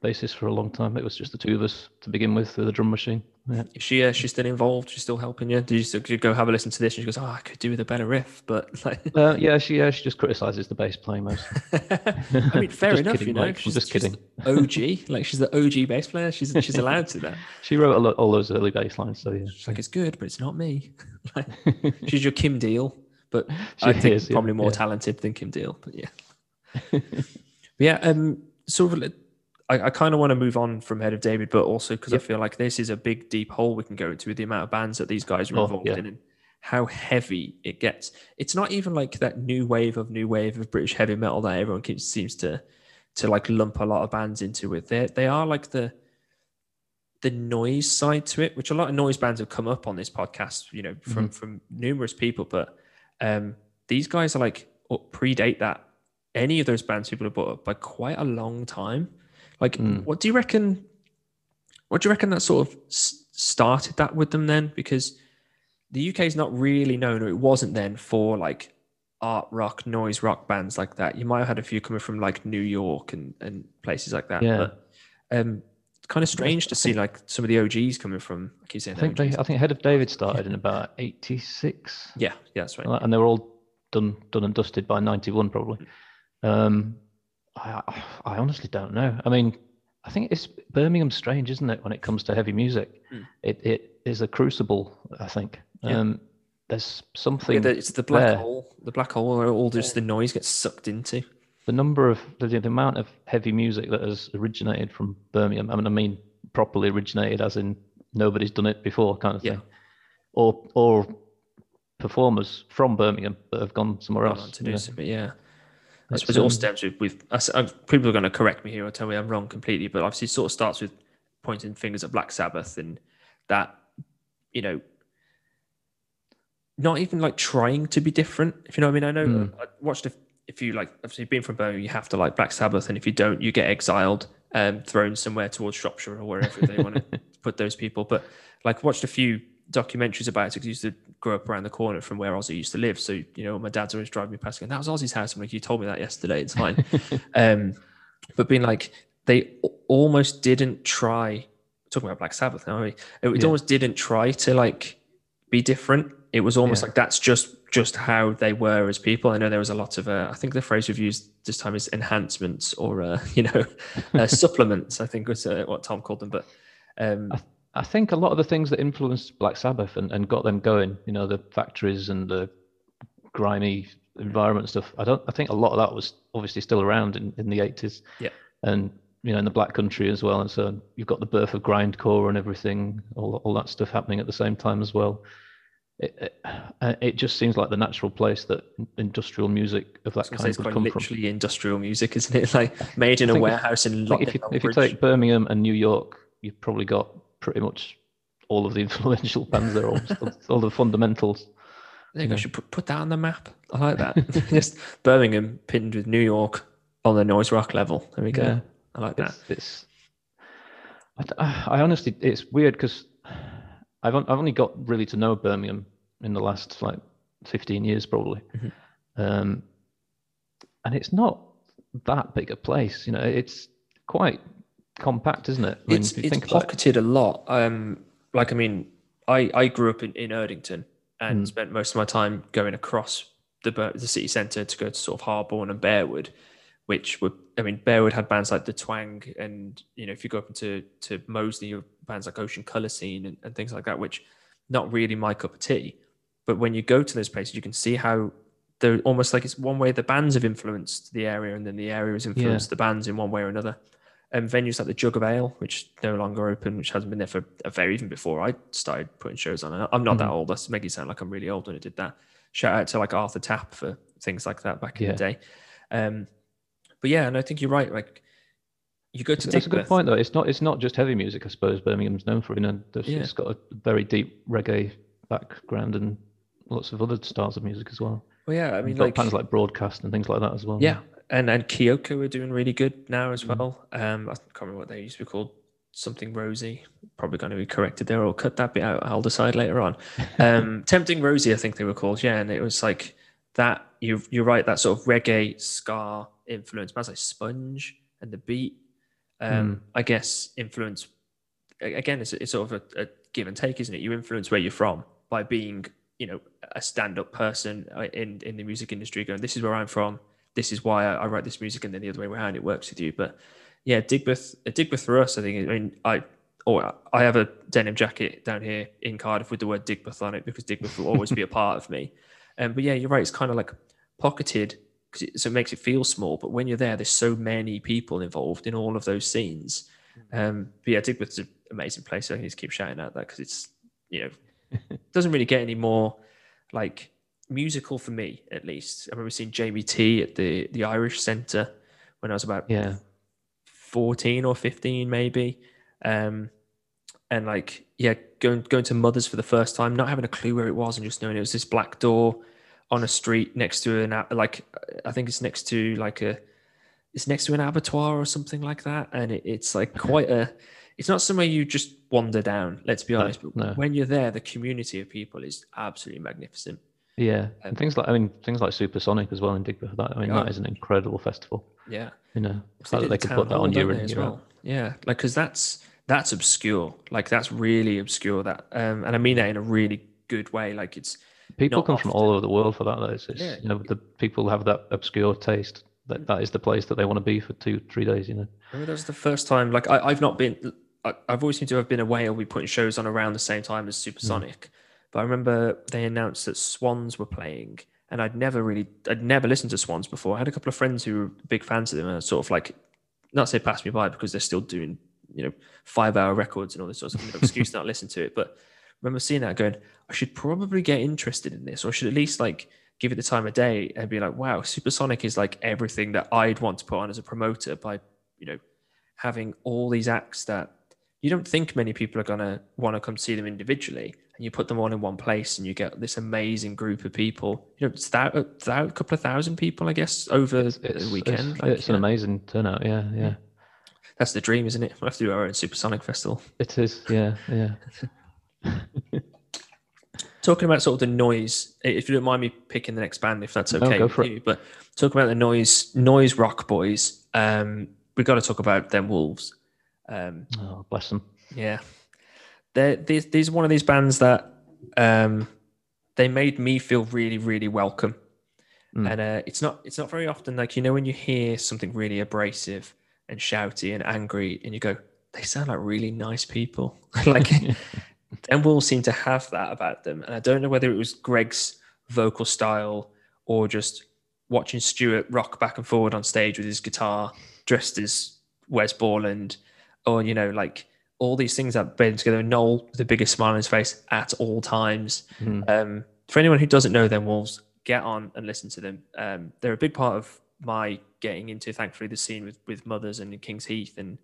bassist for a long time. It was just the two of us to begin with through the drum machine. Yeah. Is she uh, she's still involved? She's still helping you? Did you, still, did you go have a listen to this? And she goes, "Oh, I could do with a better riff," but like, uh, yeah, she uh, she just criticizes the bass playing most. I mean, fair enough, kidding, you know. Mike, she's, I'm just kidding. She's O G, like she's the O G bass player. She's she's allowed to that. She wrote a lot, all those early bass lines, so yeah. She's like, it's good, but it's not me. Like, she's your Kim Deal, but she I think is, probably yeah, more yeah. talented than Kim Deal. But yeah, but yeah, um, sort of. I, I kind of want to move on from Head of David, but also because yep. I feel like this is a big, deep hole we can go into with the amount of bands that these guys are involved oh, yeah. in and how heavy it gets. It's not even like that new wave of new wave of British heavy metal that everyone keeps, seems to to like lump a lot of bands into with. They they are like the the noise side to it, which a lot of noise bands have come up on this podcast, you know, from mm-hmm. from numerous people. But um, these guys are like predate that any of those bands people have brought up by quite a long time. Like, mm. what do you reckon? What do you reckon that sort of s- started that with them then? Because the U K is not really known, or it wasn't then, for like art rock, noise rock bands like that. You might have had a few coming from like New York and, and places like that. Yeah. But um, it's kind of strange to see like some of the O Gs coming from. I keep saying I think they, I think Head of David started in about eighty-six. Yeah, yeah, that's right. And they were all done, done and dusted by ninety-one probably. Um, I, I honestly don't know. I mean, I think it's Birmingham's strange, isn't it, when it comes to heavy music? Mm. It it is a crucible, I think. Yeah. Um, there's something. Yeah, it's the black there. hole. The black hole where all just the noise gets sucked into. The number of the, the amount of heavy music that has originated from Birmingham. I mean, I mean properly originated, as in nobody's done it before, kind of thing. Yeah. Or or performers from Birmingham that have gone somewhere else on to do something. Yeah. I suppose it all stems with, with I, people are going to correct me here or tell me I'm wrong completely, but obviously it sort of starts with pointing fingers at Black Sabbath and that, you know, not even like trying to be different, if you know what I mean. I know mm. I watched, if, if you like, obviously being from Birmingham, you have to like Black Sabbath, and if you don't, you get exiled, um, thrown somewhere towards Shropshire or wherever they want to put those people. But like watched a few documentaries about it, because I used to grow up around the corner from where Ozzy used to live. So, you know, my dad's always driving me past going, that was Ozzy's house. I'm like, you told me that yesterday. It's fine. um, but being like, they almost didn't try, talking about Black Sabbath now, it, it yeah. almost didn't try to like be different. It was almost yeah. like, that's just, just how they were as people. I know there was a lot of, uh, I think the phrase we've used this time is enhancements or, uh, you know, uh, supplements, I think was uh, what Tom called them. But, um, I- I think a lot of the things that influenced Black Sabbath and, and got them going, you know, the factories and the grimy environment stuff. I don't. I think a lot of that was obviously still around in, in the eighties. Yeah. And you know, in the Black Country as well. And so you've got the birth of grindcore and everything, all all that stuff happening at the same time as well. It it, it just seems like the natural place that industrial music of that kind would come from. It's literally industrial music, isn't it? Like made in a warehouse in London. If you, if you take Birmingham and New York, you've probably got pretty much all of the influential bands there, all, all the fundamentals. I think yeah. I should put, put that on the map. I like that. Just Birmingham pinned with New York on the noise rock level. There we go. Yeah. I like that. It's, it's I, I honestly, it's weird because I've I've only got really to know Birmingham in the last like fifteen years probably, mm-hmm. um, and it's not that big a place. You know, it's quite compact, isn't it? I mean, it's if you it's think pocketed about it. a lot. Um, like I mean, I I grew up in, in Erdington. And mm. spent most of my time going across the the city centre to go to sort of Harborne and Bearwood, which were, I mean, Bearwood had bands like The Twang, and, you know, if you go up into to Moseley, you have bands like Ocean Colour Scene and, and things like that, which not really my cup of tea. But when you go to those places, you can see how they're almost like it's one way the bands have influenced the area, and then the area has influenced yeah. the bands in one way or another. And venues like the Jug of Ale, which no longer open, which hasn't been there for a very, even before I started putting shows on. I'm not mm-hmm. that old. That's making it sound like I'm really old when I did that. Shout out to like Arthur Tapp for things like that back in yeah. the day. Um, but yeah, and I think you're right. Like you go to Digbeth. That's a good point though. It's not, it's not just heavy music, I suppose, Birmingham's known for, you know, yeah. it's got a very deep reggae background and lots of other styles of music as well. Well, yeah, I mean, like bands like Broadcast and things like that as well. Yeah. And and Kyoko are doing really good now as well. Um, I can't remember what they used to be called, something Rosie. Probably going to be corrected there, or cut that bit out. I'll decide later on. Um, Tempting Rosie, I think they were called. Yeah, and it was like that. You you're right. That sort of reggae ska influence, bands like Sponge and The Beat. Um, mm. I guess influence. Again, it's it's sort of a, a give and take, isn't it? You influence where you're from by being, you know, a stand-up person in in the music industry. Going, this is where I'm from. This is why I write this music, and then the other way around, it works with you. But yeah, Digbeth, Digbeth for us, I think. I mean, I or I have a denim jacket down here in Cardiff with the word Digbeth on it because Digbeth will always be a part of me. Um, but yeah, you're right. It's kind of like pocketed, because it, so it makes it feel small. But when you're there, there's so many people involved in all of those scenes. Um, but yeah, Digbeth's an amazing place. So I can just keep shouting out that because it's, you know, doesn't really get any more like. Musical for me, at least. I remember seeing Jamie T at the the Irish Centre when I was about yeah fourteen or fifteen, maybe. Um, and like yeah, going going to Mothers for the first time, not having a clue where it was, and just knowing it was this black door on a street next to an like I think it's next to like a it's next to an abattoir or something like that, and it, it's like quite a. It's not somewhere you just wander down. Let's be honest, no, but no. when you're there, the community of people is absolutely magnificent. Yeah, and things like I mean, things like Supersonic as well in Digbeth. That I mean, yeah. that is an incredible festival. Yeah, you know, so they, they could put that on year in as well. Out. Yeah, like because that's that's obscure. Like that's really obscure. That um, and I mean that in a really good way. Like it's people come often. from all over the world for that. Though. It's, it's yeah. you know, the people have that obscure taste. That that is the place that they want to be for two, three days. You know, I mean, that was the first time. Like I, I've not been. I, I've always seemed to have been away or be putting shows on around the same time as Supersonic. Mm. But I remember they announced that Swans were playing, and I'd never really, I'd never listened to Swans before. I had a couple of friends who were big fans of them, and I sort of like, not say pass me by because they're still doing, you know, five hour records and all this sort of excuse not listen to it. But I remember seeing that going, I should probably get interested in this, or I should at least like give it the time of day and be like, wow, Supersonic is like everything that I'd want to put on as a promoter by, you know, having all these acts that you don't think many people are going to want to come see them individually. And you put them all in one place and you get this amazing group of people. You know, it's that, that a couple of thousand people, I guess, over it's, the weekend. It's, like, it's an know. amazing turnout. Yeah, yeah. That's the dream, isn't it? We'll have to do our own Supersonic Festival. It is. Yeah, yeah. Talking about sort of the noise, if you don't mind me picking the next band, if that's okay. Oh, go for with it. You, but talking about the noise, noise rock boys, um, we've got to talk about Them Wolves. Um, oh, bless them. Yeah. They're, these, these are one of these bands that um, they made me feel really, really welcome. Mm. And uh, it's not it's not very often, like, you know, when you hear something really abrasive and shouty and angry and you go, they sound like really nice people. Like, Them Wolves seem to have that about them. And I don't know whether it was Greg's vocal style or just watching Stuart rock back and forward on stage with his guitar dressed as Wes Borland. Or, you know, like all these things that blend together. Noel with the biggest smile on his face at all times. Mm. Um, for anyone who doesn't know Them Wolves, get on and listen to them. Um, they're a big part of my getting into, thankfully, the scene with, with Mothers and King's Heath. And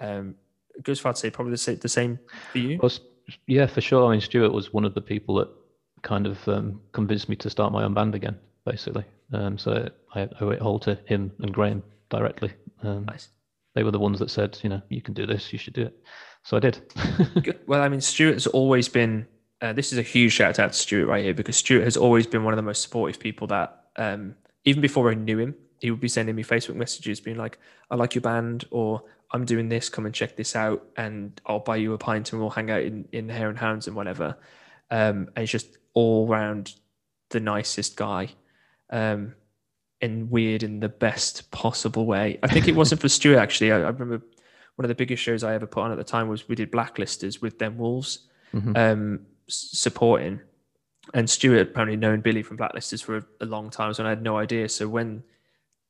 um, it goes far to say probably the same for you. Well, yeah, for sure. I mean, Stuart was one of the people that kind of um, convinced me to start my own band again, basically. Um, so I owe it all to him and Graham directly. Um, nice. They were the ones that said, you know, you can do this, you should do it. So I did. Good. Well, I mean, Stuart's always been, uh, this is a huge shout out to Stuart right here, because Stuart has always been one of the most supportive people that, um, even before I knew him, he would be sending me Facebook messages being like, I like your band, or I'm doing this, come and check this out, and I'll buy you a pint and we'll hang out in, in Hare and Hounds and whatever. Um, and he's just all round the nicest guy. Um, and weird in the best possible way. I think it wasn't for Stuart, actually. I, I remember one of the biggest shows I ever put on at the time was we did Blacklisters with Them Wolves, mm-hmm. um, supporting. And Stuart had apparently known Billy from Blacklisters for a, a long time, so I had no idea. So when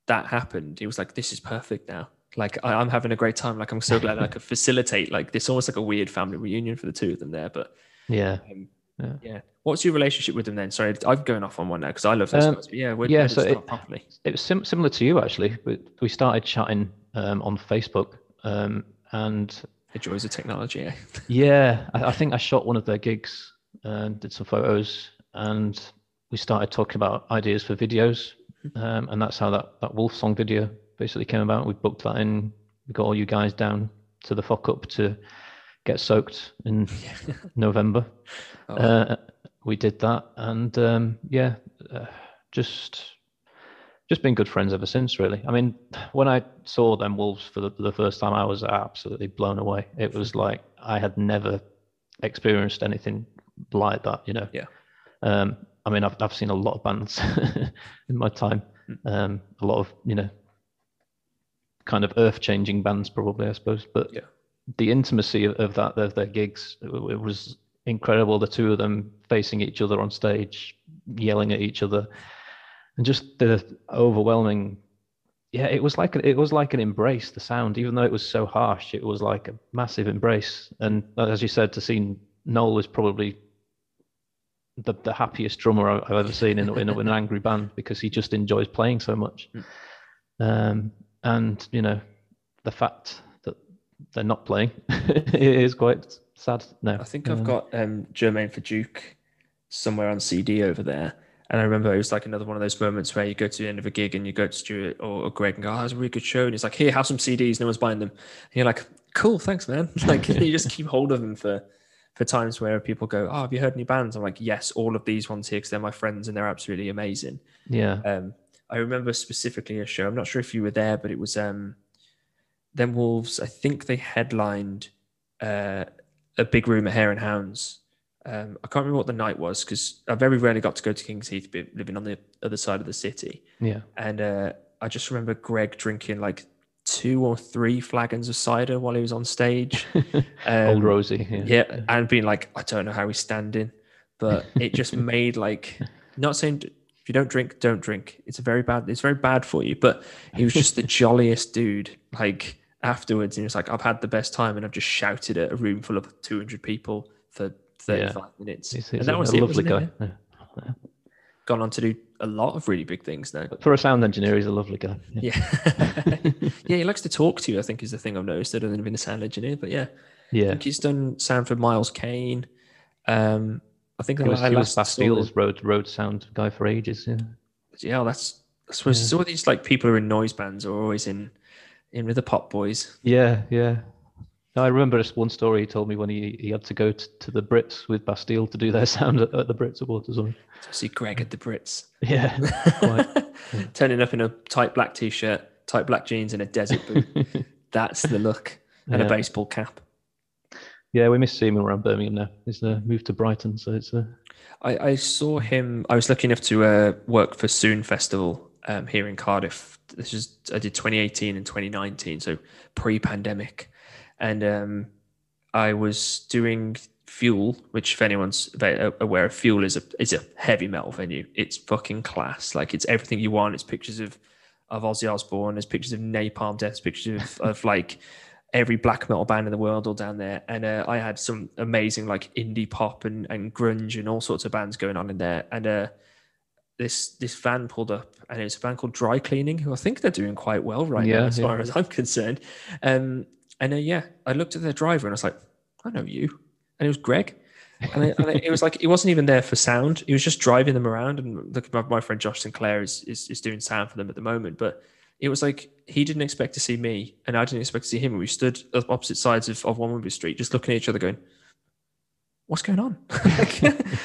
that happened, he was like, this is perfect now. Like, I, I'm having a great time. Like, I'm so glad I could facilitate. Like, it's almost like a weird family reunion for the two of them there. But yeah. Um, Yeah. yeah. What's your relationship with them then? Sorry, I'm going off on one now because I love those um, guys. But yeah, we're yeah, so it, properly. It was sim- similar to you actually. But we started chatting um, on Facebook, um, and the joys of technology. Eh? yeah, I, I think I shot one of their gigs and did some photos, and we started talking about ideas for videos, um, and that's how that that Wolf Song video basically came about. We booked that in. We got all you guys down to the fuck up to get soaked in November. Oh. Uh, we did that, and um, yeah, uh, just just been good friends ever since, really. I mean, when I saw Them Wolves for the, the first time, I was absolutely blown away. It was like I had never experienced anything like that, you know. Yeah. Um, I mean, I've I've seen a lot of bands in my time, um, a lot of, you know, kind of earth-changing bands, probably, I suppose, but yeah. The intimacy of that, of their gigs, it was incredible. The two of them facing each other on stage, yelling at each other, and just the overwhelming. Yeah, it was like it was like an embrace. The sound, even though it was so harsh, it was like a massive embrace. And as you said, to see Noel is probably the the happiest drummer I've ever seen in, in, in an angry band, because he just enjoys playing so much. Um, and you know, the fact they're not playing it is quite sad now. I think I've um, got um Jermaine for Duke somewhere on C D over there, and I remember it was like another one of those moments where you go to the end of a gig and you go to Stuart or, or Greg and go, oh, that was a really good show, and he's like, here, have some C Ds, no one's buying them, and you're like, cool, thanks man. Like, you just keep hold of them for for times where people go, oh, have you heard any bands? I'm like, yes, all of these ones here, because they're my friends and they're absolutely amazing. Yeah. um I remember specifically a show, I'm not sure if you were there, but it was um Them Wolves, I think they headlined uh, a big room at Hare and Hounds. Um, I can't remember what the night was, because I very rarely got to go to King's Heath, living on the other side of the city. Yeah. And uh, I just remember Greg drinking like two or three flagons of cider while he was on stage. um, Old Rosie. Yeah. yeah. And being like, I don't know how he's standing. But it just made like, not saying... if you don't drink, don't drink. It's a very bad. It's very bad for you. But he was just the jolliest dude. Like afterwards, and he was like, "I've had the best time, and I've just shouted at a room full of two hundred people for thirty-five yeah. minutes." He's, he's and that a, was a lovely guy. Yeah. Yeah. Gone on to do a lot of really big things now. But for a sound engineer, he's a lovely guy. Yeah, yeah. yeah, he likes to talk to you. I think is the thing I've noticed, other than being a sound engineer. But yeah, yeah, I think he's done sound for Miles Kane. Um, I think that was, like, was Bastille's road road sound guy for ages. Yeah, yeah. That's I suppose yeah. It's all these like people who are in noise bands are always in in with the pop boys. Yeah, yeah. No, I remember this one story he told me when he, he had to go to, to the Brits with Bastille to do their sound at, at the Brits Awards or something. So see Greg at the Brits. Yeah, quite. yeah. Turning up in a tight black t-shirt, tight black jeans, and a desert boot. That's the look, and yeah. a baseball cap. Yeah, we miss seeing him around Birmingham now. He's uh, moved to Brighton, so it's... Uh... I, I saw him... I was lucky enough to uh, work for Soon Festival um, here in Cardiff. This is I did twenty eighteen and twenty nineteen, so pre-pandemic. And um, I was doing Fuel, which if anyone's aware of, Fuel is a is a heavy metal venue. It's fucking class. Like, it's everything you want. It's pictures of, of Ozzy Osbourne. There's pictures of Napalm Death. There's pictures of, of like... every black metal band in the world all down there. And uh, I had some amazing like indie pop and, and grunge and all sorts of bands going on in there. And uh, this this van pulled up, and it was a band called Dry Cleaning, who I think they're doing quite well right yeah, now as yeah. far as I'm concerned. Um, and uh, yeah, I looked at their driver and I was like, I know you. And it was Greg. And, I, and it was like, it wasn't even there for sound. It was just driving them around. And look, my, my friend Josh Sinclair is, is is doing sound for them at the moment. But it was like, he didn't expect to see me and I didn't expect to see him. And we stood at opposite sides of, of One Wimby Street, just looking at each other going, what's going on? Like,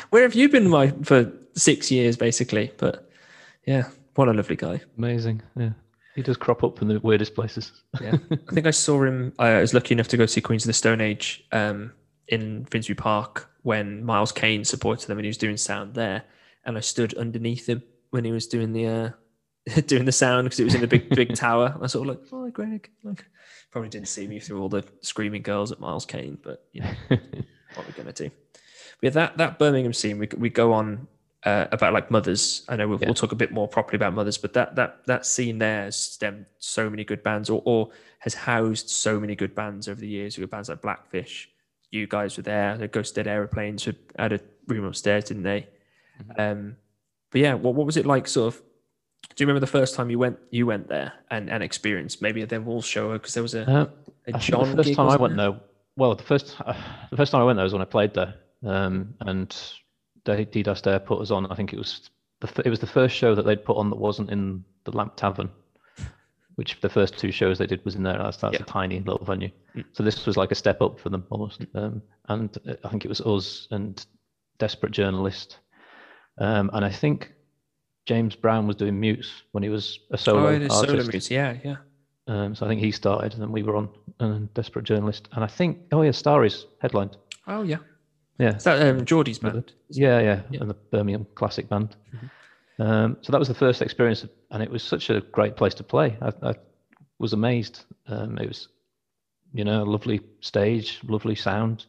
where have you been my, for six years, basically? But yeah, what a lovely guy. Amazing. Yeah. He does crop up in the weirdest places. Yeah. I think I saw him. I was lucky enough to go see Queens of the Stone Age um, in Finsbury Park when Miles Kane supported them and he was doing sound there. And I stood underneath him when he was doing the uh, doing the sound because it was in the big, big tower. I sort of like, oh, Greg. Like, probably didn't see me through all the screaming girls at Miles Kane, but you know, what we're going to do. But yeah, that, that Birmingham scene, we, we go on. Uh, about like Mothers. I know we'll, yeah. we'll talk a bit more properly about Mothers, but that that that scene there has stemmed so many good bands, or, or has housed so many good bands over the years. We got bands like Blackfish. You guys were there. The Ghost Dead Airplanes had, had a room upstairs, didn't they? Mm-hmm. Um, but yeah, what what was it like? Sort of. Do you remember the first time you went you went there and and experienced maybe a Them Wolves show? Because there was a, uh, a John. The first time I went there. Well, the first uh, the first time I went there was when I played there, um, and. Dastaar put us on. I think it was the th- it was the first show that they'd put on that wasn't in the Lamp Tavern, which the first two shows they did was in there. That's, that's yeah. a tiny little venue, mm. so this was like a step up for them almost. Mm. Um, and I think it was us and Desperate Journalist, um, and I think James Brown was doing Mutes when he was a solo oh, it is artist. Solo Mutes, yeah, yeah. Um, so I think he started, and then we were on and Desperate Journalist, and I think oh yeah, Starry's headlined. Oh yeah. Yeah, is that um, Geordie's band? Yeah, yeah, yeah, and the Birmingham Classic Band. Mm-hmm. Um, so that was the first experience, and it was such a great place to play. I, I was amazed. Um, it was, you know, lovely stage, lovely sound,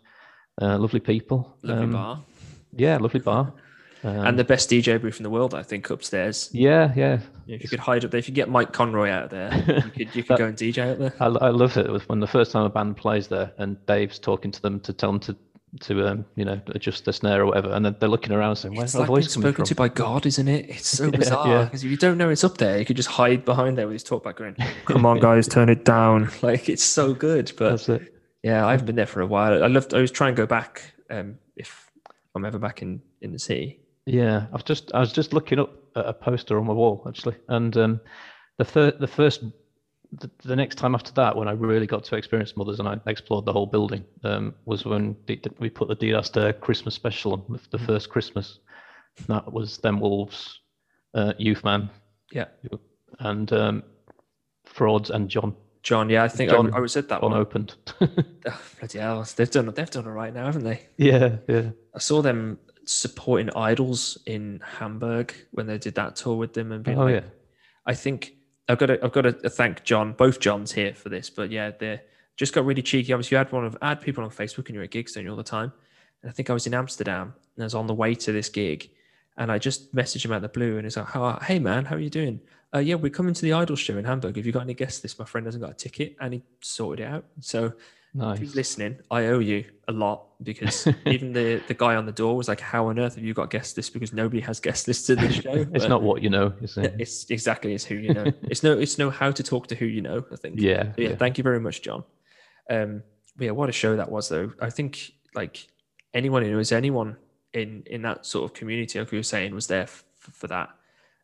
uh, lovely people, lovely um, bar. Yeah, lovely bar, um, and the best D J booth in the world, I think, upstairs. Yeah, yeah. If you could hide up there, if you get Mike Conroy out of there, you could you could that, go and D J out there. I, I love it. It was when the first time a band plays there, and Dave's talking to them to tell them to. to um you know adjust the snare or whatever, and they're looking around saying, where's the voice coming from? It's like being spoken to by God, isn't it? It's so yeah, bizarre because yeah. if you don't know it's up there, you could just hide behind there with his talkback going, come on guys, turn it down. Like, it's so good. But that's it. Yeah, I've been there for a while. I loved I was trying to go back um if I'm ever back in in the city. Yeah, I've just I was just looking up at a poster on my wall actually, and um the third the first The, the next time after that, when I really got to experience Mothers and I explored the whole building, um, was when the, we put the Dastaar Christmas special on, the first Christmas. And that was Them Wolves, uh, Youth Man, yeah, and um, Frauds and John. John, yeah, I think John, I, I was at that John one. Opened. Oh, bloody hell, they've done they've done it right now, haven't they? Yeah, yeah. I saw them supporting Idols in Hamburg when they did that tour with them, and being oh like, yeah, I think. I've got to, I've got to thank John, both Johns here for this, but yeah, they just got really cheeky. Obviously, you had one of add people on Facebook and you're at gigs, don't you, all the time? And I think I was in Amsterdam and I was on the way to this gig, and I just messaged him out the blue and he's like, oh, "Hey man, how are you doing? Uh, yeah, we're coming to the Idol show in Hamburg. Have you got any guests? This my friend hasn't got a ticket," and he sorted it out. So nice. If he's listening, I owe you a lot, because even the the guy on the door was like, "How on earth have you got guest lists? Because nobody has guest lists to this show." It's but not what you know. Is it? It's exactly it's who you know. it's no it's no how to talk to who you know. I think. Yeah. Yeah, yeah. Thank you very much, John. Um. But yeah. What a show that was, though. I think like anyone who was anyone in in that sort of community, like we were saying, was there f- for that.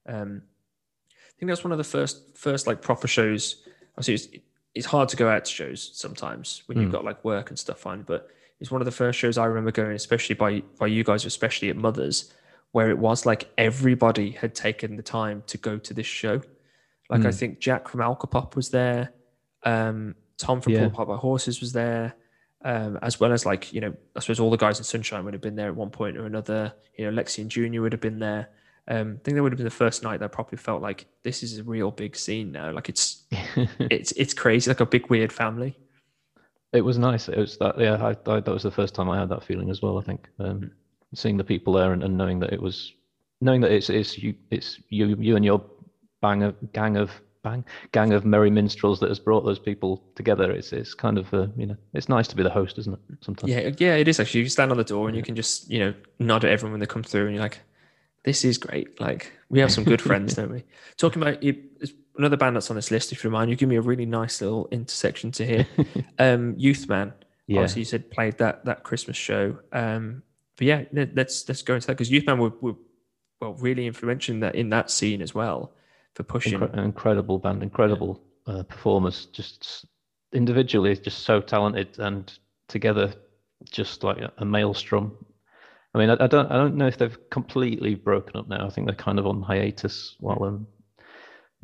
Um. I think that's one of the first first like proper shows. Obviously, it was, it's hard to go out to shows sometimes when you've mm. got like work and stuff on, but it's one of the first shows I remember going, especially by, by you guys, especially at Mothers, where it was like everybody had taken the time to go to this show. Like mm. I think Jack from Alcopop was there. Um, Tom from yeah. Pulled Apart by Horses was there. Um, as well as like, you know, I suppose all the guys in Sunshine would have been there at one point or another. You know, Lexi and Junior would have been there. Um, I think that would have been the first night that I probably felt like this is a real big scene now. Like it's, it's, it's crazy. Like a big weird family. It was nice. It was that. Yeah, I, I, that was the first time I had that feeling as well. I think um, seeing the people there and, and knowing that it was, knowing that it's it's you it's you you and your bang of gang of bang gang of merry minstrels that has brought those people together. It's it's kind of uh, you know, it's nice to be the host, isn't it? Sometimes. Yeah, yeah, it is actually. You stand on the door and you can just you know nod at everyone when they come through, and you're like, this is great. Like, we have some good friends, don't we? Talking about you, another band that's on this list, if you mind, you give me a really nice little intersection to hear. Um, Youth Man. Yeah. Obviously, you said played that that Christmas show. Um, but yeah, let's let's go into that, because Youth Man were, were well really influential in that in that scene as well, for pushing. Incre- incredible band, incredible uh, performers, just individually just so talented, and together just like a, a maelstrom. I mean, I, I don't I don't know if they've completely broken up now. I think they're kind of on hiatus while um,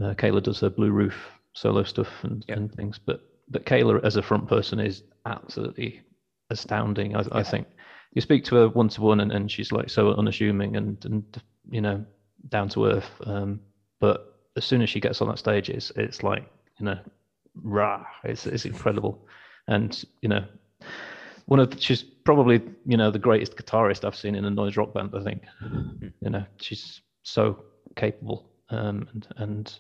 uh, Kayla does her Blue Roof solo stuff and, yeah. and things, but but Kayla as a front person is absolutely astounding. I, yeah. I think you speak to her one to one, and and she's like so unassuming and and you know down to earth. Um, but as soon as she gets on that stage, it's it's like you know, rah! It's it's incredible, and you know, one of the, she's probably you know the greatest guitarist I've seen in a noise rock band. I think mm-hmm. you know she's so capable, um, and and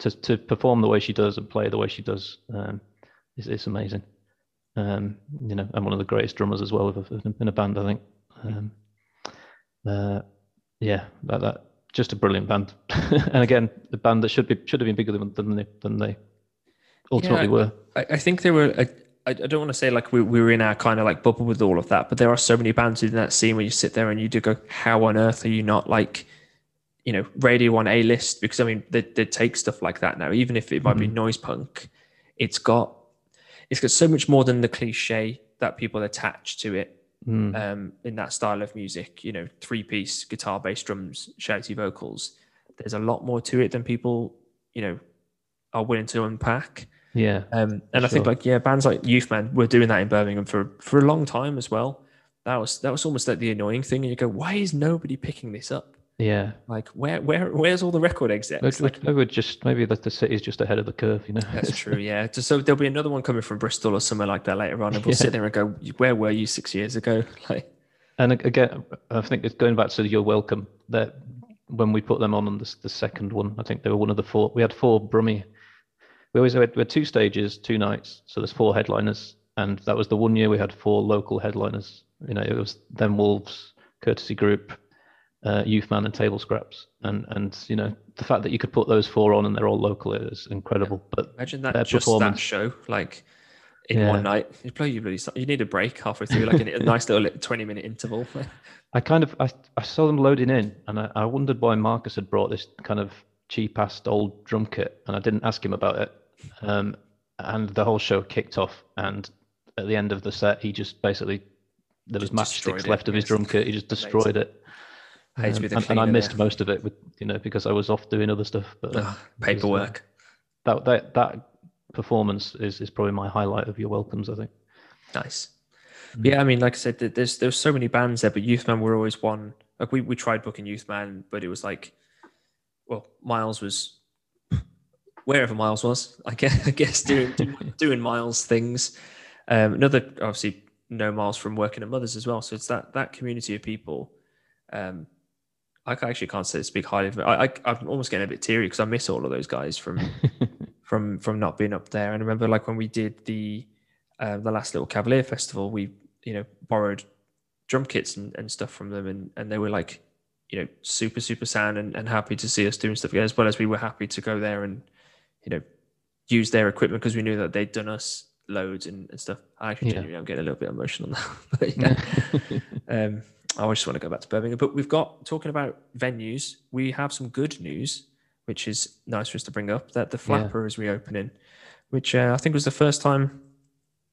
to to perform the way she does and play the way she does, um, is it's amazing. Um, you know, and one of the greatest drummers as well in a band, I think. Um, uh, yeah, that, that just a brilliant band, and again, the band that should be should have been bigger than than they, than they ultimately yeah, were. I, I think they were. I, I don't want to say like we, we were in our kind of like bubble with all of that, but there are so many bands in that scene where you sit there and you do go, how on earth are you not like, you know, Radio One A list? Because I mean, they they take stuff like that now, even if it might mm-hmm. be noise punk, it's got. It's got so much more than the cliche that people attach to it mm. um, in that style of music. You know, three-piece guitar, bass, drums, shouty vocals. There's a lot more to it than people, you know, are willing to unpack. Yeah, um, and sure. I think like yeah, bands like Youth Man were doing that in Birmingham for for a long time as well. That was that was almost like the annoying thing, and you go, why is nobody picking this up? Yeah, like where where where's all the record execs? I would, I would just maybe that the city's just ahead of the curve, you know. That's true. Yeah, so there'll be another one coming from Bristol or somewhere like that later on, and we'll yeah. sit there and go, "Where were you six years ago?" Like, and again, I think it's going back to You're Welcome. That when we put them on on the, the second one, I think they were one of the four. We had four Brummie. We always had we had two stages, two nights, so there's four headliners, and that was the one year we had four local headliners. You know, it was Them Wolves, Courtesy Group, Uh, Youth Man and Table Scraps, and and you know the fact that you could put those four on and they're all local is incredible. But imagine that just that show like in yeah. one night. You play you really you need a break halfway through, like a nice little twenty minute interval. I kind of I, I saw them loading in, and I, I wondered why Marcus had brought this kind of cheap ass old drum kit, and I didn't ask him about it. Um, and the whole show kicked off, and at the end of the set, he just basically there was matchsticks left of his drum kit. He just destroyed it. Um, and, and I missed there. most of it, with, you know, because I was off doing other stuff. But uh, oh, paperwork. Was, uh, that that that performance is, is probably my highlight of Your Welcomes, I think. Nice. Mm-hmm. Yeah, I mean, like I said, there's there's so many bands there, but Youth Man were always one. Like we, we tried booking Youth Man, but it was like, well, Miles was wherever Miles was, I guess, I guess doing doing Miles things. Um, another obviously know Miles from working at Mothers as well, so it's that that community of people. Um, I actually can't say speak highly of it. I, I, I'm almost getting a bit teary because I miss all of those guys from from from not being up there. And I remember, like when we did the uh, the last little Cavalier Festival, we you know borrowed drum kits and, and stuff from them, and, and they were like you know super super sound and, and happy to see us doing stuff again, as well as we were happy to go there and you know use their equipment because we knew that they'd done us loads and, and stuff. I actually yeah. genuinely I'm getting a little bit emotional now. But yeah. um, I just want to go back to Birmingham, but we've got talking about venues. We have some good news, which is nice for us to bring up that the Flapper yeah. is reopening, which uh, I think was the first time,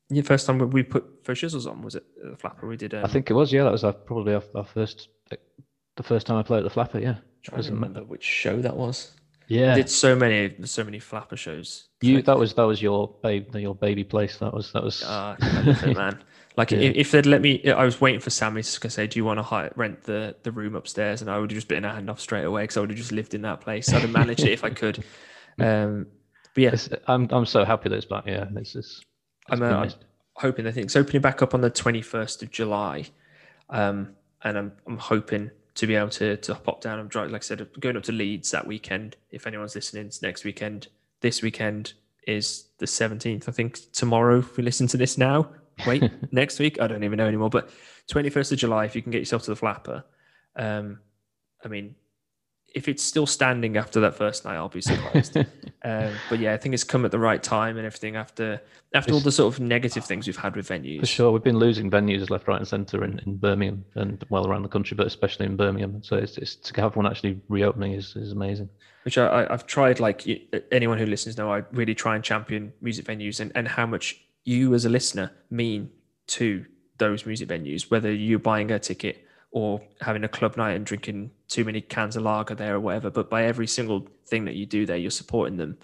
the first time we put Faux Shizzles on. Was it the Flapper? We did. Um, I think it was. Yeah, that was our, probably our, our first, the first time I played at the Flapper. Yeah, I don't remember which show that was. Yeah, I did so many, so many Flapper shows. You that was that was your babe, your baby place. That was that was. Ah, uh, man. Like yeah. if they'd let me, I was waiting for Sammy to say, "Do you want to hire, rent the, the room upstairs?" And I would have just bitten a hand off straight away because I would have just lived in that place. I'd have managed it if I could. Um, but yeah, it's, I'm I'm so happy that it's back. Yeah, it's just. It's I'm, uh, nice. I'm hoping that things opening back up on the twenty-first of July, um, and I'm I'm hoping to be able to to pop down and drive. Like I said, I'm going up to Leeds that weekend. If anyone's listening, it's next weekend. This weekend is the seventeenth. I think tomorrow. If we listen to this now. Wait, next week? I don't even know anymore. But twenty-first of July, if you can get yourself to the Flapper, um, I mean, if it's still standing after that first night, I'll be surprised. um, but yeah, I think it's come at the right time and everything after after it's, all the sort of negative things we've had with venues. For sure, we've been losing venues left, right and centre in, in Birmingham and well around the country, but especially in Birmingham. So it's, it's to have one actually reopening is, is amazing. Which I, I've tried, like anyone who listens know, I really try and champion music venues and, and how much you as a listener mean to those music venues, whether you're buying a ticket or having a club night and drinking too many cans of lager there or whatever. But by every single thing that you do there, you're supporting them.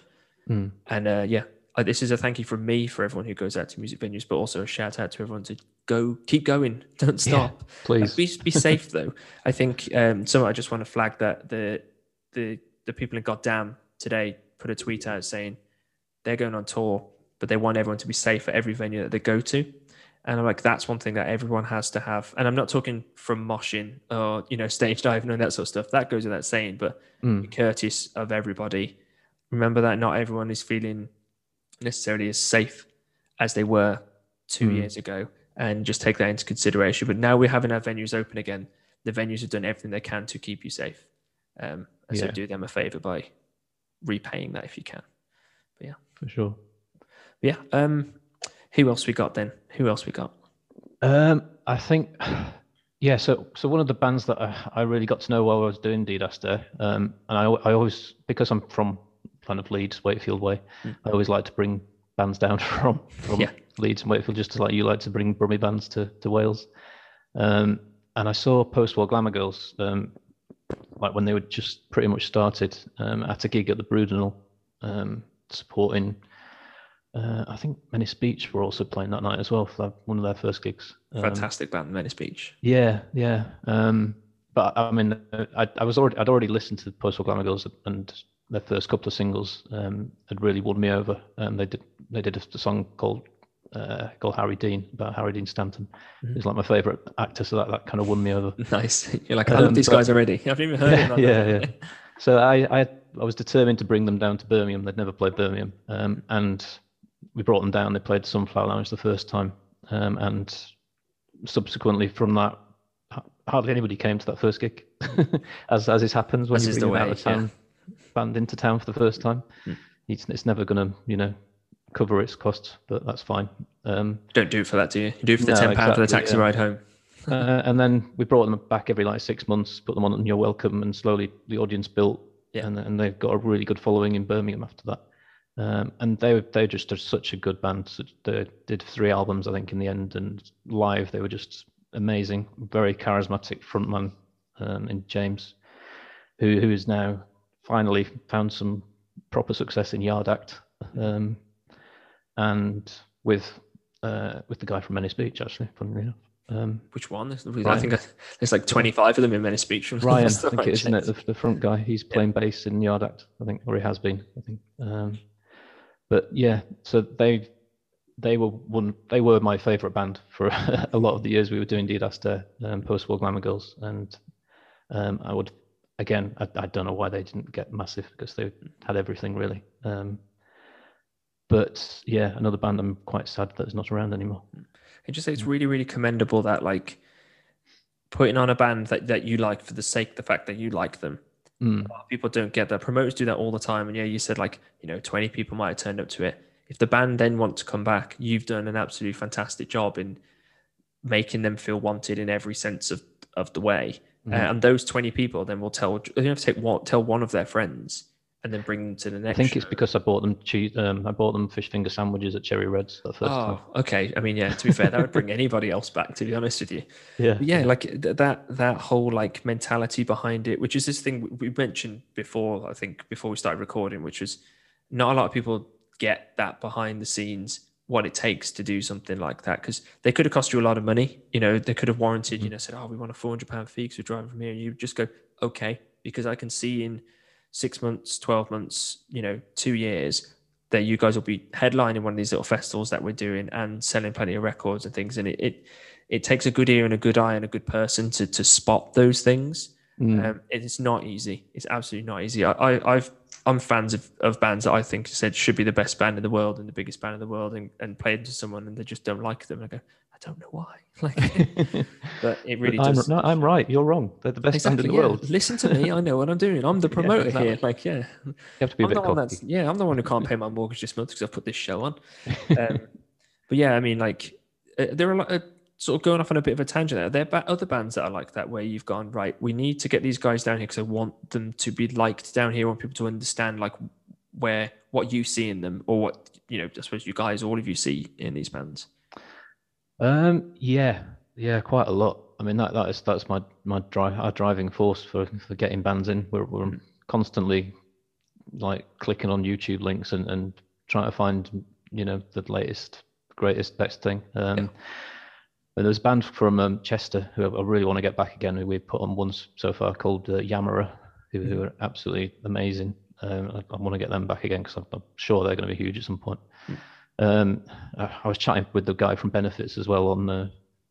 Mm. And uh, yeah, this is a thank you from me for everyone who goes out to music venues, but also a shout out to everyone to go, keep going, don't stop. Yeah, please. Uh, be, be safe though. I think um, so I just want to flag that the, the, the people in Goddamn today put a tweet out saying they're going on tour, but they want everyone to be safe at every venue that they go to. And I'm like, that's one thing that everyone has to have. And I'm not talking from moshing or, you know, stage diving and that sort of stuff. That goes without saying, but mm. be courteous of everybody. Remember that not everyone is feeling necessarily as safe as they were two mm. years ago, and just take that into consideration. But now we're having our venues open again. The venues have done everything they can to keep you safe. Um, and yeah. so do them a favor by repaying that if you can. But yeah. For sure. Yeah. Um, Who else we got then? Who else we got? Um, I think, yeah, so so one of the bands that I, I really got to know while I was doing Dastaar, um, and I, I always, because I'm from kind of Leeds, Wakefield way, mm. I always like to bring bands down from, from yeah. Leeds and Wakefield, just to, like you like to bring Brummie bands to, to Wales. Um, and I saw Post-War Glamour Girls, um, like when they were just pretty much started, um, at a gig at the Brudenell, um, supporting... Uh, I think Menace Beach were also playing that night as well for one of their first gigs. Um, Fantastic band, Menace Beach. Yeah, yeah. Um, but I mean, I, I was already I'd already listened to Post-War Glamour Girls, and their first couple of singles um, had really won me over. Um, they did they did a song called uh, called Harry Dean about Harry Dean Stanton. Mm-hmm. He's like my favourite actor, so that, that kind of won me over. Nice. You're like, I um, love these but, guys already. I've even heard yeah, of them. Yeah, yeah. So I, I I was determined to bring them down to Birmingham. They'd never played Birmingham, um, and we brought them down. They played Sunflower Lounge the first time, um, and subsequently from that, hardly anybody came to that first gig, as as it happens when this you bring an out-of-town yeah. band into town for the first time. Mm. It's, it's never going to, you know, cover its costs, but that's fine. Um, you don't do it for that, do you? You do it for the no, ten pounds exactly, for the taxi yeah. ride home. uh, and then we brought them back every like six months, put them on You're Welcome, and slowly the audience built, yeah. and, and they've got a really good following in Birmingham after that. Um, and they they just are such a good band. They did three albums, I think, in the end, and live they were just amazing. Very charismatic frontman um, in James, who who is now finally found some proper success in Yard Act, um, and with uh, with the guy from Menace Beach, actually, funnily enough. Um, Which one? I think I, there's like twenty-five of them in Menace Beach. Ryan, I think it is, isn't it? The, the front guy. He's playing yeah. bass in Yard Act, I think, or he has been, I think. Um, But yeah, so they they were one they were my favourite band for a lot of the years we were doing Dastaar, um, Post-War Glamour Girls, and um, I would again I, I don't know why they didn't get massive, because they had everything really. Um, but yeah, another band I'm quite sad that is not around anymore. I just say it's really really commendable that like putting on a band that, that you like for the sake of the fact that you like them. Mm. A lot of people don't get that. Promoters do that all the time. And yeah, you said like, you know, twenty people might have turned up to it. If the band then want to come back, you've done an absolutely fantastic job in making them feel wanted in every sense of, of the way. Mm. Uh, and those twenty people then will tell, you have to take one, tell one of their friends and then bring them to the next. I think show. It's because I bought them cheese. Um, I bought them fish finger sandwiches at Cherry Red's the first oh, time. Okay. I mean, yeah, to be fair, that would bring anybody else back, to be honest with you. Yeah. But yeah. Like th- that, that whole like mentality behind it, which is this thing we mentioned before, I think before we started recording, which was not a lot of people get that behind the scenes, what it takes to do something like that. Cause they could have cost you a lot of money. You know, they could have warranted, mm-hmm. you know, said, oh, we want a four hundred pound fee because we're driving from here. And you just go, okay, because I can see in six months, twelve months, you know, two years, that you guys will be headlining one of these little festivals that we're doing and selling plenty of records and things. And it it, it takes a good ear and a good eye and a good person to to spot those things. Mm. Um, it's not easy. It's absolutely not easy. I, I I've I'm fans of, of bands that I think said should be the best band in the world and the biggest band in the world, and, and play it to someone and they just don't like them. And I go, I don't know why. Like, but it really but I'm, does. No, I'm right. You're wrong. They're the best exactly, band in the yeah. world. Listen to me. I know what I'm doing. I'm the promoter yeah, here. Like, yeah. You have to be a I'm bit cocky. Yeah, I'm the one who can't pay my mortgage this month because I've put this show on. Um, but yeah, I mean, like, uh, there are a lot of, sort of going off on a bit of a tangent there. There are other bands that are like that, where you've gone, right, we need to get these guys down here because I want them to be liked down here. I want people to understand like where, what you see in them, or what, you know, I suppose you guys, all of you see in these bands. Um, yeah, yeah, quite a lot. I mean, that, that is, that's my, my drive, our driving force for, for getting bands in. We're, we're constantly like clicking on YouTube links and, and trying to find, you know, the latest, greatest, best thing. Um, yeah. And there's a band from um, Chester who I really want to get back again, who we've put on once so far, called uh, Yamara, who, who are absolutely amazing. Um, I, I want to get them back again because I'm, I'm sure they're going to be huge at some point. Mm. Um, I, I was chatting with the guy from Benefits as well on uh,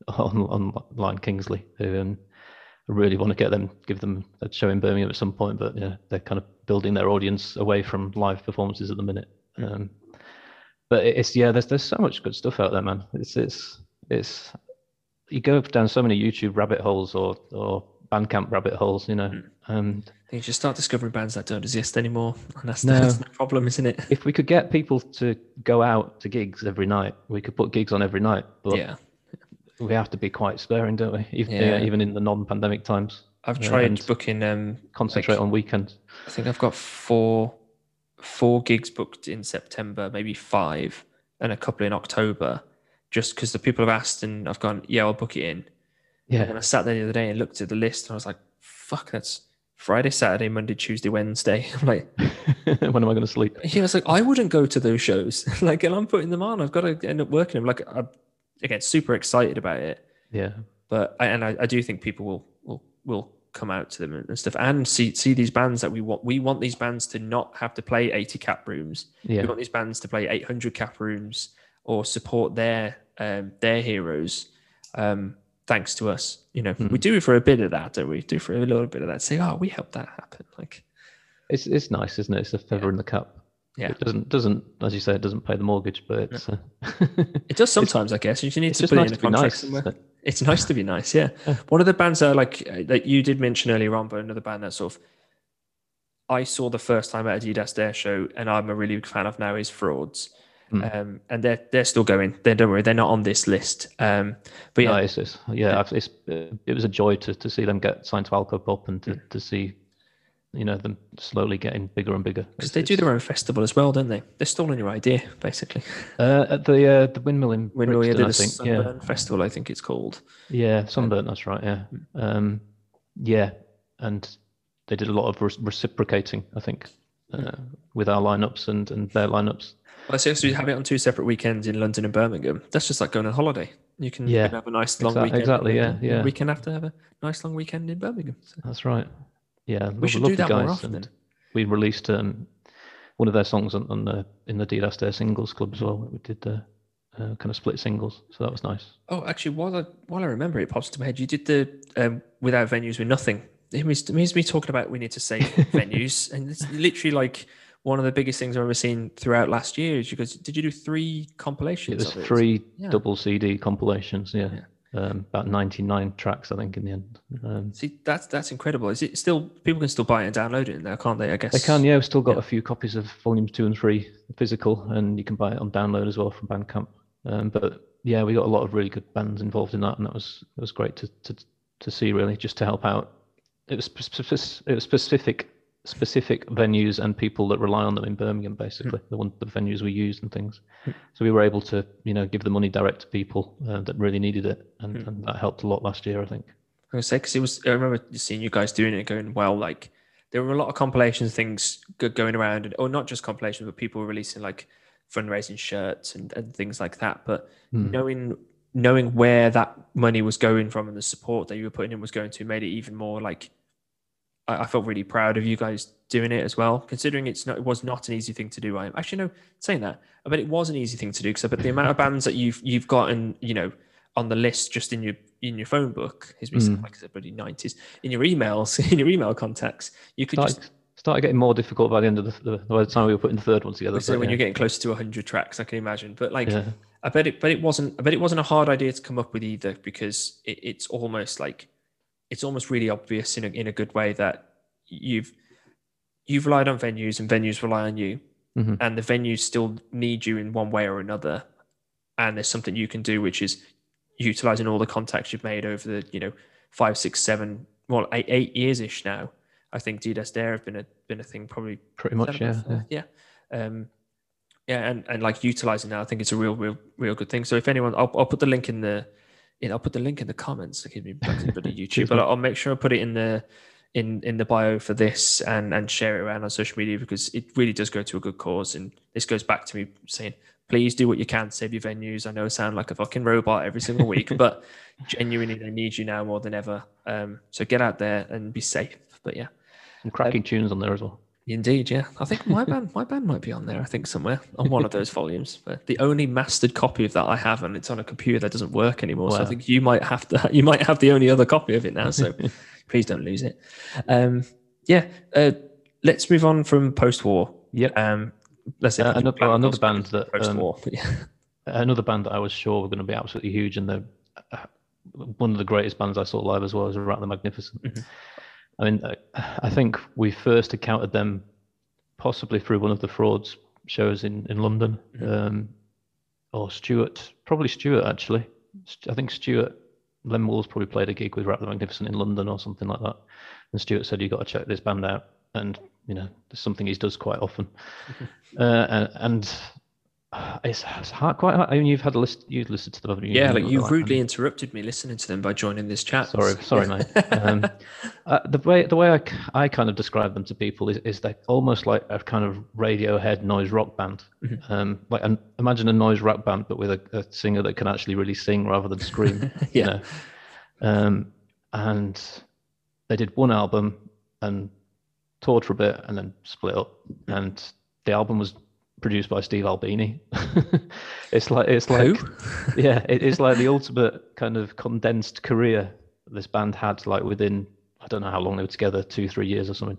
on, on online, Kingsley, who um, I really want to get them, give them a show in Birmingham at some point, but yeah, they're kind of building their audience away from live performances at the minute. Mm. Um, but it's, yeah, there's there's so much good stuff out there, man. It's it's it's. You go down so many YouTube rabbit holes or or Bandcamp rabbit holes, you know. Mm. Um, you just start discovering bands that don't exist anymore, and that's, no. that's the problem, isn't it? If we could get people to go out to gigs every night, we could put gigs on every night. But yeah, we have to be quite sparing, don't we? Even, yeah. Yeah, even in the non-pandemic times. I've tried booking. Um, concentrate like, on weekends. I think I've got four four gigs booked in September, maybe five, and a couple in October. Just because the people have asked and I've gone, yeah, I'll book it in. Yeah. And I sat there the other day and looked at the list and I was like, fuck, that's Friday, Saturday, Monday, Tuesday, Wednesday. I'm like, when am I going to sleep? Yeah, I was like, I wouldn't go to those shows. Like, and I'm putting them on. I've got to end up working them. Like, I'm, again, super excited about it. Yeah. But, I, and I, I do think people will will will come out to them and stuff and see see these bands that we want. We want these bands to not have to play eighty cap rooms. Yeah. We want these bands to play eight hundred cap rooms or support their um, their heroes, um, thanks to us. You know, mm. we do it for a bit of that, don't we? Do for a little bit of that. Say, oh, we helped that happen. Like, it's it's nice, isn't it? It's a feather yeah. in the cup. Yeah, it doesn't doesn't as you say, it doesn't pay the mortgage, but it's no. uh, it does sometimes, I guess. You need to put nice it in a contract nice, somewhere. It? It's nice to be nice, yeah. yeah. One of the bands that like that you did mention earlier on, but another band that sort of I saw the first time at a Dastaar show, and I'm a really big fan of now is Frauds. Mm. Um, and they're they're still going. They don't worry, they're not on this list. Um, but yeah, no, it's, it's, yeah, it's, it was a joy to to see them get signed to Alco Pop and to, mm. to see, you know, them slowly getting bigger and bigger. Because they do their own festival as well, don't they? They're stealing your idea, basically. Uh, at the uh, the Windmill in Windmill, Brixton, yeah, I think. Sunburn yeah. Festival, I think it's called. Yeah, Sunburn. That's right. Yeah, mm. um, yeah, and they did a lot of re- reciprocating, I think, uh, mm. with our lineups and and their lineups. Well, seriously, we have it on two separate weekends in London and Birmingham. That's just like going on holiday. You can, yeah, you can have a nice long exactly, weekend. Exactly, yeah, yeah. We can have to have a nice long weekend in Birmingham. So. That's right. Yeah, we should do that more often. We released um, one of their songs on, on the in the Dastaar Singles Club as well. We did the uh, uh, kind of split singles, so that was nice. Oh, actually, while I while I remember it pops into my head, you did the um, Without Venues We're Nothing. It means, it means me talking about we need to save venues, and it's literally like. One of the biggest things I've ever seen throughout last year is because did you do three compilations? It was of it? three yeah. double C D compilations, yeah. yeah. Um, about ninety-nine tracks, I think, in the end. Um, See, that's that's incredible. Is it still people can still buy it and download it now, can't they? I guess they can. Yeah, we've still got yeah. a few copies of volumes two and three physical, and you can buy it on download as well from Bandcamp. Um, but yeah, we got a lot of really good bands involved in that, and that was it was great to to to see really just to help out. It was specific, it was specific. specific venues and people that rely on them in Birmingham, basically mm. the one the venues we used and things. Mm. So we were able to, you know, give the money direct to people uh, that really needed it, and, mm. and that helped a lot last year, I think. I was gonna say because it was. I remember seeing you guys doing it, and going, well, like there were a lot of compilations things going around, and or not just compilations, but people were releasing like fundraising shirts and, and things like that. But mm. knowing knowing where that money was going from and the support that you were putting in was going to made it even more like. I felt really proud of you guys doing it as well, considering it's not, it was not an easy thing to do. I am actually no saying that, I bet it was an easy thing to do because I bet the amount of bands that you've you've gotten, you know, on the list just in your in your phone book is mm. like the bloody nineties in your emails in your email contacts. You could started, just started getting more difficult by the end of the, the, by the time we were putting the third one together. So but, when yeah. you're getting close to one hundred tracks, I can imagine. But like, yeah. I bet it, but it wasn't. I bet it wasn't a hard idea to come up with either, because it, it's almost like, it's almost really obvious in a, in a good way that you've you've relied on venues and venues rely on you, mm-hmm. and the venues still need you in one way or another. And there's something you can do, which is utilizing all the contacts you've made over the, you know, five, six, seven, well, eight, eight years ish now. I think Dastaar have been a been a thing probably pretty much, yeah, yeah, yeah, um, yeah, and and like utilizing that, I think it's a real, real, real good thing. So if anyone, I'll I'll put the link in the, you know, I'll put the link in the comments. Give me back to YouTube, but I'll make sure I put it in the in in the bio for this, and and share it around on social media, because it really does go to a good cause. And this goes back to me saying, please do what you can, save your venues. I know I sound like a fucking robot every single week, but genuinely they need you now more than ever. Um, so get out there and be safe. But yeah. And cracking um, tunes on there as well. Indeed, yeah. I think my band, my band might be on there. I think somewhere on one of those volumes. But the only mastered copy of that I have, and it's on a computer that doesn't work anymore. Wow. So I think you might have to. You might have the only other copy of it now. So please don't lose it. Um, yeah. Uh, let's move on from post-war. Yeah. Um, let's say uh, another, well, another band that post-war. Um, yeah. Another band that I was sure were going to be absolutely huge, and the uh, one of the greatest bands I saw live as well is Rat the Magnificent. Mm-hmm. I mean, I think we first encountered them possibly through one of the Frauds shows in, in London, mm-hmm. um, or Stuart, probably Stuart, actually. I think Stuart, Them Wolves probably played a gig with Rat the Magnificent in London or something like that. And Stuart said, you've got to check this band out. And, you know, it's something he does quite often. Mm-hmm. uh, and it's, it's hard, quite hard. I mean, you've had a list, you've listened to them. You yeah, like you rudely like, interrupted me listening to them by joining this chat. Sorry, sorry, mate. Um, uh, the way the way I, I kind of describe them to people is, is they're almost like a kind of Radiohead noise rock band. Mm-hmm. Um, like an, imagine a noise rock band, but with a, a singer that can actually really sing rather than scream. Yeah. You know? Um, and they did one album and toured for a bit and then split up. And the album was produced by Steve Albini. It's like it's like Who? yeah, it, it's like the ultimate kind of condensed career this band had, like within, I don't know how long they were together, two three years or something.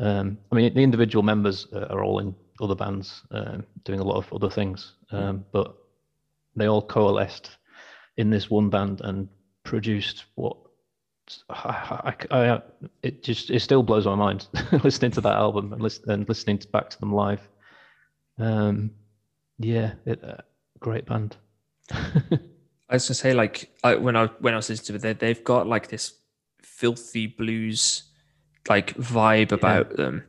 Um, I mean, the individual members are all in other bands, um, doing a lot of other things, um, but they all coalesced in this one band and produced what I, I, I it just it still blows my mind listening to that album and, listen, and listening to, back to them live. Um, yeah, it, uh, great band. I was gonna say, like, I, when I when I was listening to it, they, they've got like this filthy blues like vibe yeah. about them.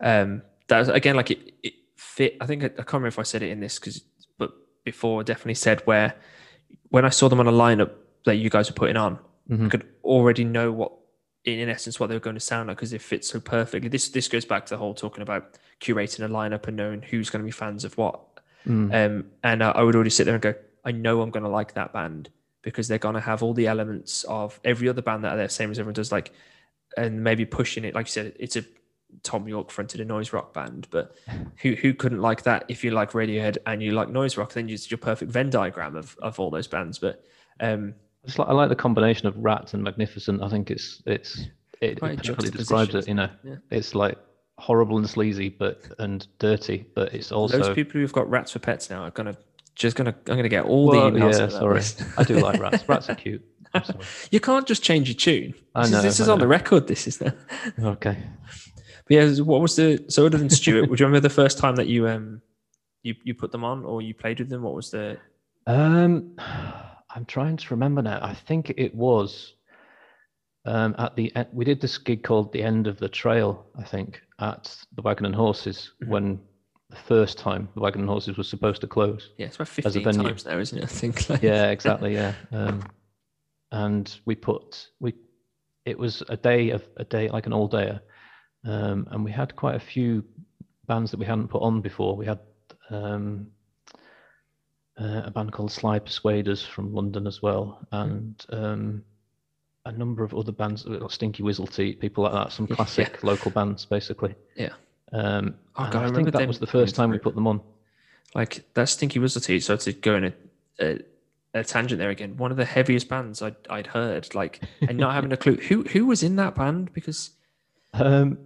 Um, that was, again, like it, it fit. I think I, I can't remember if I said it in this, because but before I definitely said where when I saw them on a lineup that you guys were putting on, mm-hmm. I could already know what. in essence, what they were going to sound like, because it fits so perfectly. This this goes back to the whole talking about curating a lineup and knowing who's going to be fans of what. Mm. Um, and I, I would already sit there and go, I know I'm going to like that band because they're going to have all the elements of every other band that are there, same as everyone does, like, and maybe pushing it. Like you said, it's a Tom York fronted a noise rock band, but who who couldn't like that? If you like Radiohead and you like noise rock, then it's your perfect Venn diagram of of all those bands. But um, It's like, I like the combination of Rat and Magnificent. I think it's it's it, it perfectly describes it. You know, yeah. It's like horrible and sleazy, but and dirty, but it's also those people who've got rats for pets now are gonna just gonna I'm gonna get all well, the emails. Yeah, sorry, I do like rats. Rats are cute. You can't just change your tune. I know. This is, this is know. on the record. This is that. Okay. But yeah, what was the so other than Stuart? Would you remember the first time that you um you you put them on or you played with them? What was the um. I'm trying to remember now. I think it was um, at the end. We did this gig called The End of the Trail, I think, at the Wagon and Horses, mm-hmm. when the first time the Wagon and Horses was supposed to close. Yeah, it's about fifteen times now, isn't it? I think. Like. Yeah, exactly. Yeah, um, and we put we. It was a day of a day like an all dayer, um, and we had quite a few bands that we hadn't put on before. We had. Um, Uh, a band called Sly Persuaders from London as well, and um, a number of other bands, Stinky Whistleteat, people like that, some classic yeah. local bands, basically. Yeah. Um, oh, God, I, I think that was the first time we put them on. Like, that Stinky Whistleteat, so to go in a, a, a tangent there again, one of the heaviest bands I'd, I'd heard, like, and not having a clue. Who who was in that band? Because Um,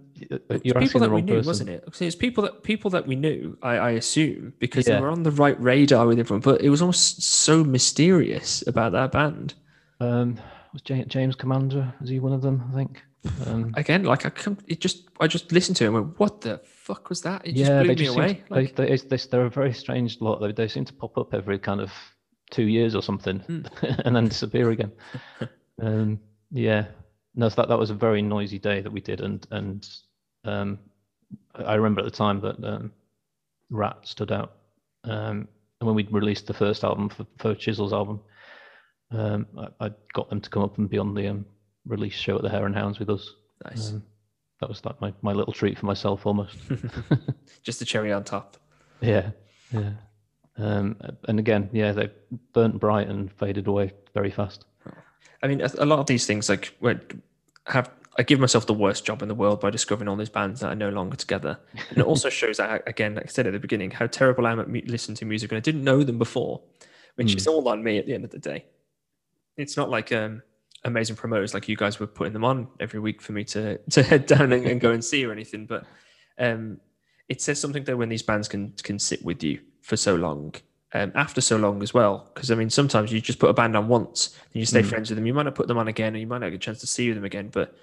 you're people that we knew, person. wasn't it? It's people that people that we knew, I, I assume, because yeah. they were on the right radar with everyone. But it was almost so mysterious about that band. Um, was James Commander? Was he one of them? I think. Um, Again, like I, come, it just I just listened to it and went, "What the fuck was that?" It just yeah, blew just me away. To, like, they, they, they, they're a very strange lot. They, they seem to pop up every kind of two years or something, mm. and then disappear again. um, yeah. No, so that, that was a very noisy day that we did, and and um, I remember at the time that um, Rat stood out. Um, and when we released the first album, for Faux Shizzles album, um, I, I got them to come up and be on the um, release show at the Hare and Hounds with us. Nice. Um, that was like my, my little treat for myself, almost. Just a cherry on top. Yeah, yeah. Um, and again, yeah, they burnt bright and faded away very fast. I mean, a lot of these things, like, have I give myself the worst job in the world by discovering all these bands that are no longer together. And it also shows that, again, like I said at the beginning, how terrible I am at listening to music, and I didn't know them before, which mm. is all on me at the end of the day. It's not like um, amazing promoters like you guys were putting them on every week for me to to head down and, and go and see or anything, but um, it says something though when these bands can can sit with you for so long. Um, after so long as well, because I mean sometimes you just put a band on once and you stay mm. friends with them. You might not put them on again, and you might not get a chance to see them again, but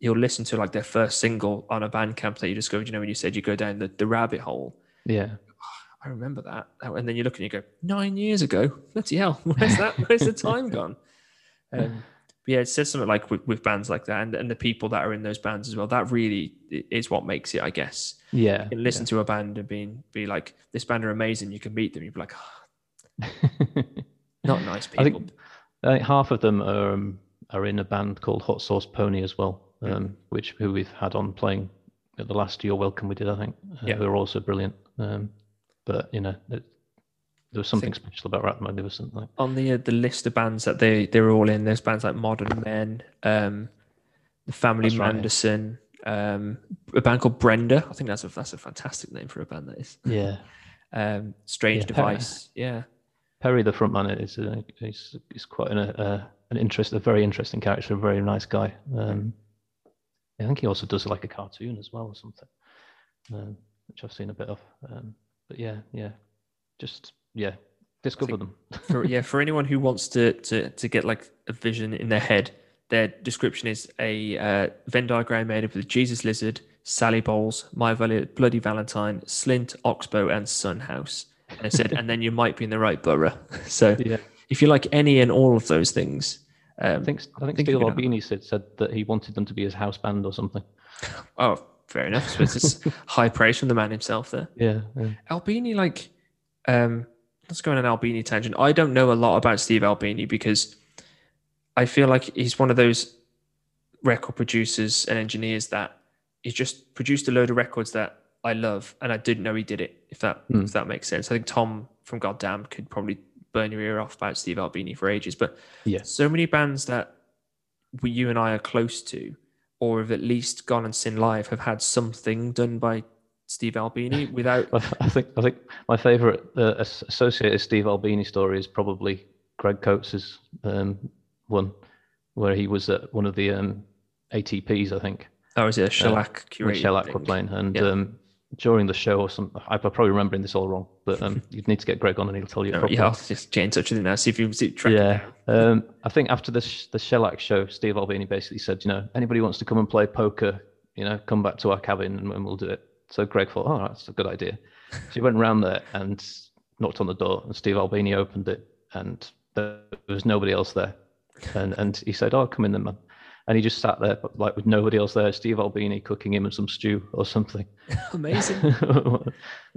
you'll listen to like their first single on a band camp that you discovered, you know, when you said you go down the, the rabbit hole. Yeah, oh, I remember that. And then you look and you go, nine years ago, bloody hell, where's that where's the time gone? Um, but yeah, it says something like with, with bands like that, and, and the people that are in those bands as well, that really is what makes it, I guess. Yeah, you can listen yeah. to a band and being be like, this band are amazing. You can meet them. You'd be like, oh, not nice people. I think, I think half of them are um, are in a band called Hot Sauce Pony as well, um, yeah. which who we've had on playing at the last You're Welcome we did. I think uh, yeah, they were also brilliant. Um, but you know, it, there was something think, special about Rat Magnificent. Like on the uh, the list of bands that they they're all in, there's bands like Modern Men, um, the Family Manderson. Right. Um, a band called Brenda. I think that's a that's a fantastic name for a band. That is. Yeah. um, Strange yeah, Device. Perry, yeah. Perry, the frontman, is a, he's, he's quite an uh, an interest, a very interesting character, a very nice guy. Um, I think he also does like a cartoon as well or something, um, which I've seen a bit of. Um, but yeah, yeah, just yeah, discover them. for, yeah, for anyone who wants to to to get like a vision in their head. Their description is a uh, Venn diagram made up of the Jesus Lizard, Sally Bowles, My Bloody Valentine, Slint, Oxbow, and Sunhouse. And I said, and then you might be in the right borough. So yeah. if you like any and all of those things. Um, I think, I think Steve Albini said, said that he wanted them to be his house band or something. Oh, fair enough. So it's just high praise from the man himself there. Yeah. yeah. Albini, like, um, let's go on an Albini tangent. I don't know a lot about Steve Albini because I feel like he's one of those record producers and engineers that he just produced a load of records that I love, and I didn't know he did it, if that mm. if that makes sense. I think Tom from Goddamn could probably burn your ear off about Steve Albini for ages, but yeah. so many bands that we, you and I are close to or have at least gone and seen live have had something done by Steve Albini without... I think I think my favourite uh, associated Steve Albini story is probably Greg Coates' um one where he was at one of the um, A T Ps, I think. Oh, is it a Shellac uh, curated? Shellac were playing, and yeah. um, during the show or something, I'm probably remembering this all wrong, but um, you'd need to get Greg on and he'll tell you. No, yeah, I'll just get in touch with him now, see if you see track. Yeah, um, I think after the the Shellac show, Steve Albini basically said, you know, anybody wants to come and play poker, you know, come back to our cabin and we'll do it. So Greg thought, oh, that's a good idea. So he went round there and knocked on the door, and Steve Albini opened it, and there was nobody else there. And and he said, "Oh, come in then, man." And he just sat there, but like with nobody else there. Steve Albini cooking him some stew or something. Amazing.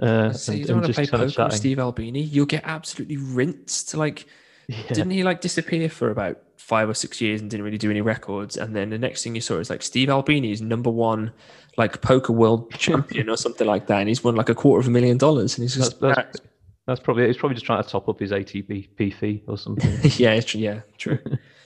uh, so you and, don't want to play poker with Steve Albini? You'll get absolutely rinsed. Like, yeah. didn't he like disappear for about five or six years and didn't really do any records? And then the next thing you saw is like Steve Albini is number one, like poker world champion or something like that, and he's won like a quarter of a million dollars. And he's just. That's, that's... That's probably he's probably just trying to top up his A T P fee or something. yeah, it's, yeah, true.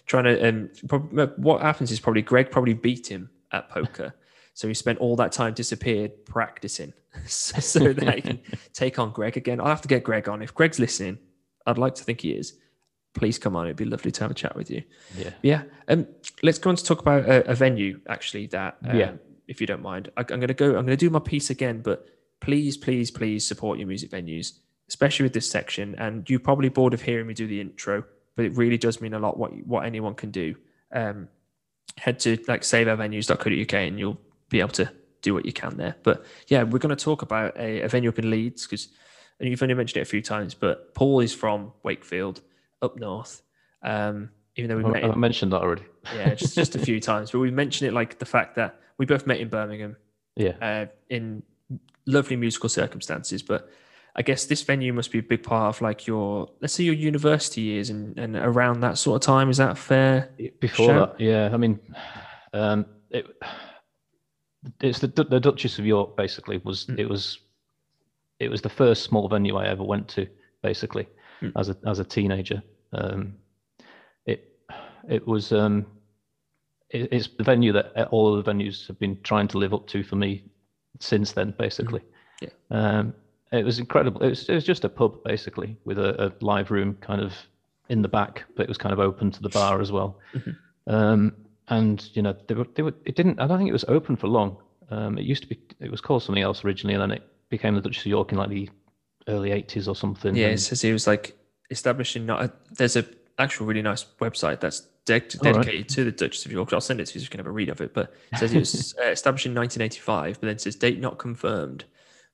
trying to um, probably, what happens is probably Greg probably beat him at poker, so he spent all that time disappeared practicing so, so that he can take on Greg again. I'll have to get Greg on if Greg's listening. I'd like to think he is. Please come on; it'd be lovely to have a chat with you. Yeah, yeah. Um, let's go on to talk about a, a venue actually that um, yeah. if you don't mind. I, I'm going to go, I'm going to do my piece again, but please, please, please support your music venues, especially with this section. And you're probably bored of hearing me do the intro, but it really does mean a lot what what anyone can do. Um, head to like save our venues dot co dot U K and you'll be able to do what you can there. But yeah, we're going to talk about a, a venue up in Leeds, because and you've only mentioned it a few times, but Paul is from Wakefield up north. Um, even though we met I him, mentioned that already. Yeah, just, just a few times. But we mentioned it like the fact that we both met in Birmingham. Yeah. Uh, in lovely musical circumstances. But I guess this venue must be a big part of like your, let's say your university years and, and around that sort of time. Is that fair? Before shout? that, yeah. I mean, um, it, it's the, the Duchess of York basically was, mm. it was, it was the first small venue I ever went to basically mm. as a, as a teenager. Um, it, it was, um, it, it's the venue that all of the venues have been trying to live up to for me since then, basically. Mm. Yeah. Um, It was incredible. It was, it was just a pub, basically, with a, a live room kind of in the back, but it was kind of open to the bar as well. Mm-hmm. Um, and, you know, they were, they were, it didn't, I don't think it was open for long. Um, it used to be, it was called something else originally, and then it became the Duchess of York in like the early eighties or something. Yeah, it says he was like establishing, not a, there's an actual really nice website that's de- dedicated right. to the Duchess of York. I'll send it to you so you can have a read of it. But it says it was uh, established in nineteen eighty-five, but then it says date not confirmed.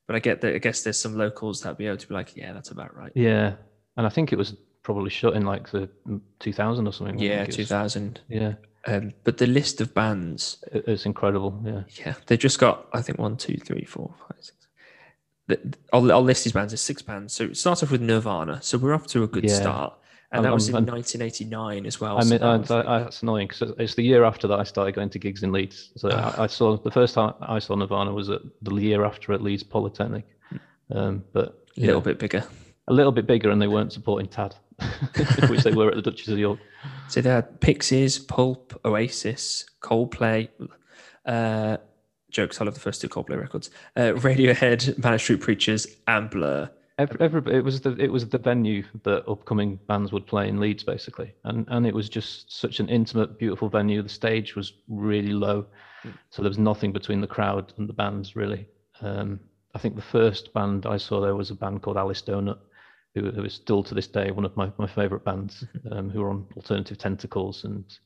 But I get that. I guess there's some locals that'd be able to be like, yeah, that's about right. Yeah, and I think it was probably shut in like the two thousand or something. Yeah, two thousand. Was. Yeah. Um, but the list of bands, it's incredible. Yeah. Yeah, they just got. I think one, two, three, four, five, six. The, I'll, I'll list these bands. There's six bands. So it starts off with Nirvana. So we're off to a good yeah. start. And I'm, that was I'm, in I'm, nineteen eighty-nine as well. I mean, so I, that I, I, that's annoying because it's the year after that I started going to gigs in Leeds. So uh, I, I saw the first time I saw Nirvana was at the year after at Leeds Polytechnic, um, but a little know, bit bigger, a little bit bigger, and they weren't supporting T A D, which they were at the Duchess of York. So they had Pixies, Pulp, Oasis, Coldplay. Uh, jokes. I love the first two Coldplay records. Uh, Radiohead, Manic Street Preachers, and Blur. Every, every, it was the it was the venue that upcoming bands would play in Leeds, basically, and and it was just such an intimate, beautiful venue. The stage was really low, mm. so there was nothing between the crowd and the bands really. Um, I think the first band I saw there was a band called Alice Donut, who, who is still to this day one of my, my favourite bands, mm-hmm. um, who were on Alternative Tentacles, and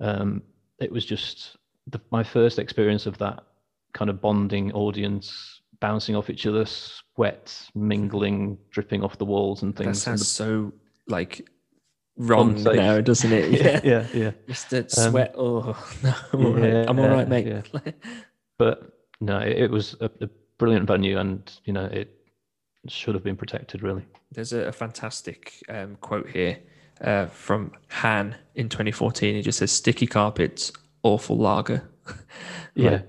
um, it was just the, my first experience of that kind of bonding audience. Bouncing off each other, sweat mingling, dripping off the walls and things. That sounds the... so like wrong now, doesn't it? Yeah, yeah, yeah. Just that sweat. Um, oh no, I'm all right, yeah, I'm all right mate. Yeah. But no, it, it was a, a brilliant venue, and you know it should have been protected. Really, there's a, a fantastic um, quote here uh, from Han in twenty fourteen. It just says, "Sticky carpets, awful lager." Like, yeah.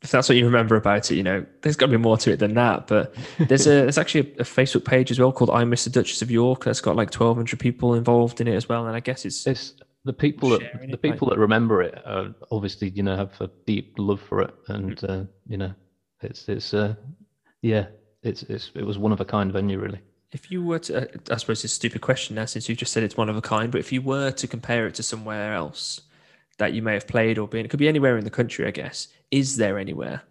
If that's what you remember about it, you know, there's got to be more to it than that. But there's a there's actually a, a Facebook page as well called "I Miss the Duchess of York" that's got like twelve hundred people involved in it as well. And I guess it's, it's the people that the it, people like, that remember it are obviously, you know, have a deep love for it, and uh, you know, it's it's uh, yeah, it's it's it was one of a kind venue really. If you were to, uh, I suppose it's a stupid question now since you just said it's one of a kind, but if you were to compare it to somewhere else that you may have played or been, it could be anywhere in the country, I guess. Is there anywhere?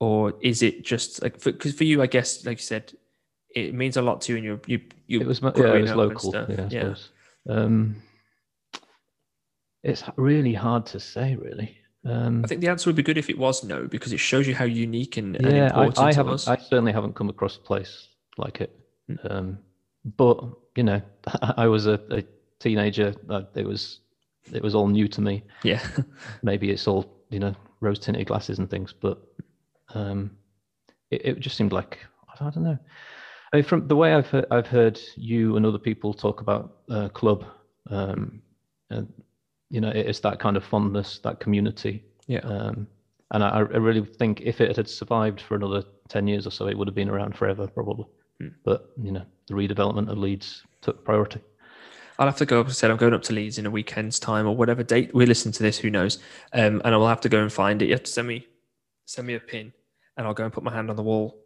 Or is it just like, because for, for you, I guess, like you said, it means a lot to you and you're, you, you, it was, yeah, it was local. Yeah, yeah. Um, it's really hard to say, really. Um, I think the answer would be good if it was no, because it shows you how unique and, yeah, and important I, I it was. I certainly haven't come across a place like it. Mm. Um, but, you know, I was a, a teenager. It was, it was all new to me. Yeah. Maybe it's all, you know, rose tinted glasses and things, but um, it, it just seemed like, I don't know. I mean, from the way I've heard, I've heard you and other people talk about uh, club, um, and, you know, it's that kind of fondness, that community. Yeah. Um, and I, I really think if it had survived for another ten years or so, it would have been around forever probably. Mm. But, you know, the redevelopment of Leeds took priority. I'll have to go up and say I'm going up to Leeds in a weekend's time or whatever date we listen to this, who knows? Um, and I will have to go and find it. You have to send me, send me a pin, and I'll go and put my hand on the wall.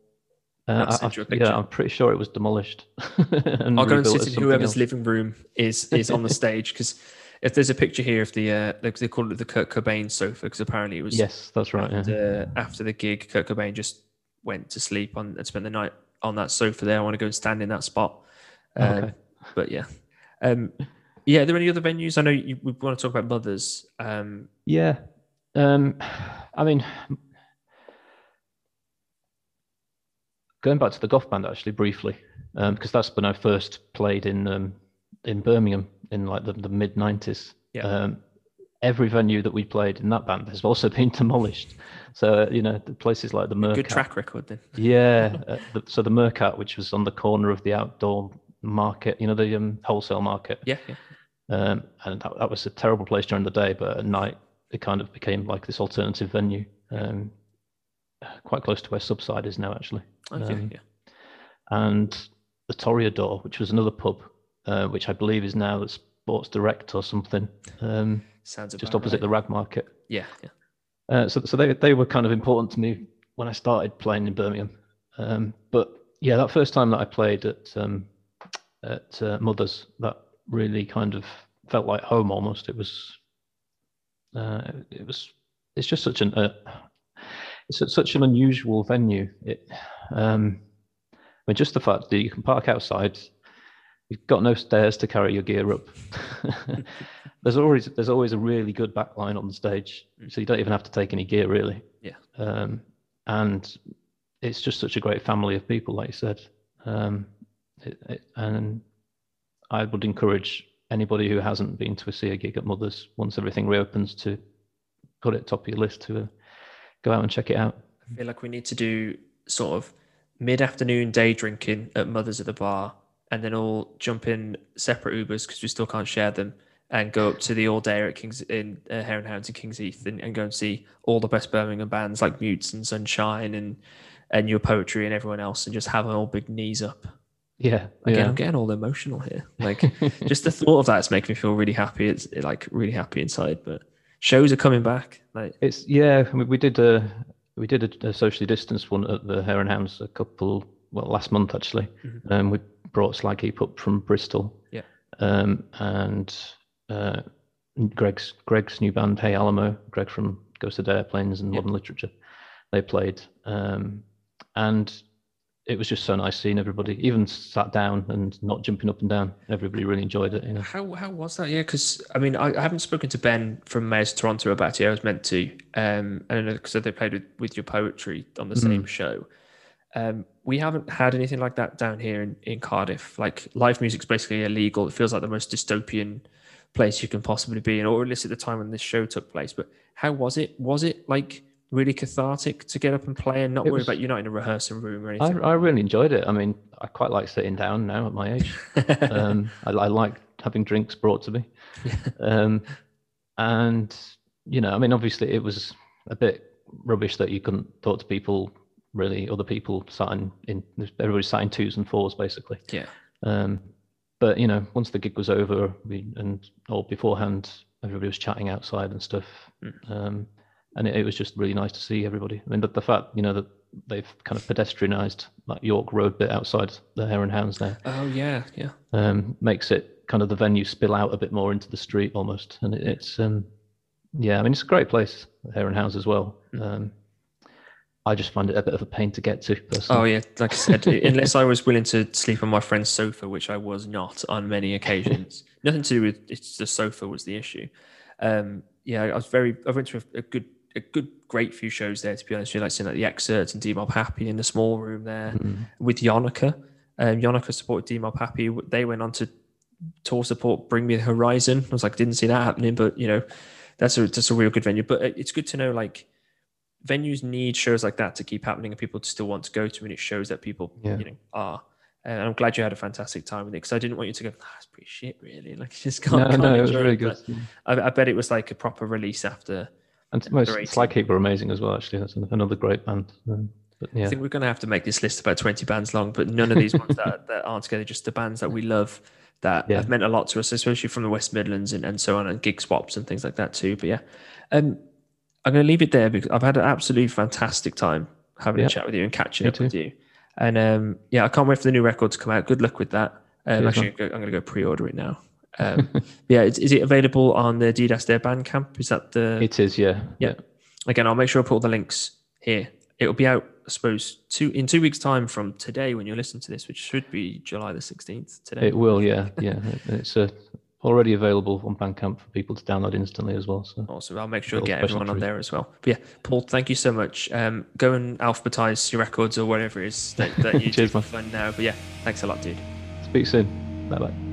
Uh, I, I, yeah, I'm pretty sure it was demolished. I'll go and sit in whoever's else. living room is is on the stage, because if there's a picture here of the uh, they called it the Kurt Cobain sofa, because apparently it was yes, that's right. After, yeah. after the gig, Kurt Cobain just went to sleep on and spent the night on that sofa there. I want to go and stand in that spot. Um, okay. But yeah, um, yeah. Are there any other venues? I know you, we want to talk about Mothers. Um, yeah, um, I mean. Going back to the goth band actually briefly, um, because that's when I first played in um, in Birmingham in like the, the mid nineties. Yeah. Um, every venue that we played in that band has also been demolished. So you know, the places like the Mercat. Good track record then. Yeah. uh, the, so the Mercat, which was on the corner of the outdoor market, you know, the um, wholesale market. Yeah. yeah. Um, and that, that was a terrible place during the day, but at night it kind of became like this alternative venue. Um, quite close to where Subside is now, actually. Okay, um, yeah. And the Toreador, which was another pub, uh, which I believe is now at Sports Direct or something. Um, Sounds just opposite right. the Rag Market. Yeah, yeah. Uh, so, so they they were kind of important to me when I started playing in Birmingham. Um, but yeah, that first time that I played at um, at uh, Mothers, that really kind of felt like home almost. It was. Uh, it was. It's just such an. Uh, It's such an unusual venue. It, um, I mean, just the fact that you can park outside, you've got no stairs to carry your gear up. there's always there's always a really good back line on the stage, so you don't even have to take any gear really. Yeah. Um, and it's just such a great family of people, like you said. Um, it, it, and I would encourage anybody who hasn't been to see a gig at Mothers once everything reopens to put it top of your list to. A, Go out and check it out. I feel like we need to do sort of mid-afternoon day drinking at Mothers at the bar, and then all jump in separate Ubers because we still can't share them, and go up to the all day at King's in uh, Hare and Hounds in King's Heath, and, and go and see all the best Birmingham bands like Mutes and Sunshine and and your Poetry and everyone else, and just have an all big knees up. Yeah, again, yeah. I'm getting all emotional here. Like just the thought of that's making me feel really happy. It's like really happy inside, but. Shows are coming back. Like it's yeah. I mean, we did a we did a, a socially distanced one at the Hare and Hounds a couple well last month actually. Mm-hmm. Um, we brought Slag Heap up from Bristol. Yeah. Um, and uh, Greg's Greg's new band Hey Alamo. Greg from Ghost Dead Airplanes and yeah. Modern Literature. They played. Um, and it was just so nice seeing everybody. Even sat down and not jumping up and down. Everybody really enjoyed it. You know. How how was that? Yeah, because I mean, I, I haven't spoken to Ben from Mayor's Toronto about it. I was meant to. Um, I don't know because they played with, with your Poetry on the mm. same show. Um, we haven't had anything like that down here in, in Cardiff. Like live music's basically illegal. It feels like the most dystopian place you can possibly be in, or at least at the time when this show took place. But how was it? Was it like? Really cathartic to get up and play and not it worry was, about you're not in a rehearsal room or anything. I, I really enjoyed it. I mean, I quite like sitting down now at my age. um, I, I like having drinks brought to me. Yeah. Um, and, you know, I mean, obviously it was a bit rubbish that you couldn't talk to people, really, other people sat in, in everybody sat in twos and fours, basically. Yeah. Um, but, you know, once the gig was over we, and all beforehand, everybody was chatting outside and stuff. Mm. Um, And it, it was just really nice to see everybody. I mean, the, the fact, you know, that they've kind of pedestrianised that York Road bit outside the Hare and Hounds there. Oh, yeah, yeah. Um, makes it kind of the venue spill out a bit more into the street almost. And it, it's, um, yeah, I mean, it's a great place, Hare and Hounds as well. Um, I just find it a bit of a pain to get to, personally. Oh, yeah, like I said, unless I was willing to sleep on my friend's sofa, which I was not on many occasions. Nothing to do with it's the sofa was the issue. Um, yeah, I was very, I went to a, a good, a good great few shows there to be honest with you, like seeing like the Excerpts and D-Mob Happy in the small room there mm-hmm. with Yonica. Um, Yonica supported D-Mob Happy. They went on to tour support Bring Me the Horizon. I was like, didn't see that happening, but you know, that's a that's a real good venue. But it's good to know like venues need shows like that to keep happening and people to still want to go to, and it shows that people yeah. you know are. And I'm glad you had a fantastic time with it because I didn't want you to go, oh, that's pretty shit really. Like you just can't. No, can't no, it was really it. good. Yeah. I, I bet it was like a proper release after. And most Slag Heap were amazing as well, actually. That's another great band. But, yeah. I think we're going to have to make this list about twenty bands long, but none of these ones that, that aren't together, just the bands that we love that yeah. have meant a lot to us, especially from the West Midlands and, and so on, and gig swaps and things like that too. But yeah, um, I'm going to leave it there because I've had an absolutely fantastic time having yeah. a chat with you and catching Me up too. with you. And um, yeah, I can't wait for the new record to come out. Good luck with that. Um, Cheers, actually, man. I'm going to go pre-order it now. Um, yeah, is, is it available on the Do Dastaar Bandcamp? Is that the? It is, yeah. yeah, yeah. Again, I'll make sure I put all the links here. It'll be out, I suppose, two in two weeks' time from today when you listen to this, which should be July the sixteenth. Today it will, yeah, yeah. It's uh, already available on Bandcamp for people to download instantly as well. So awesome! I'll make sure to get everyone on there as well. But yeah, Paul, thank you so much. Um, go and alphabetize your records or whatever it is that, that you do for fun now. But yeah, thanks a lot, dude. Speak soon. Bye bye.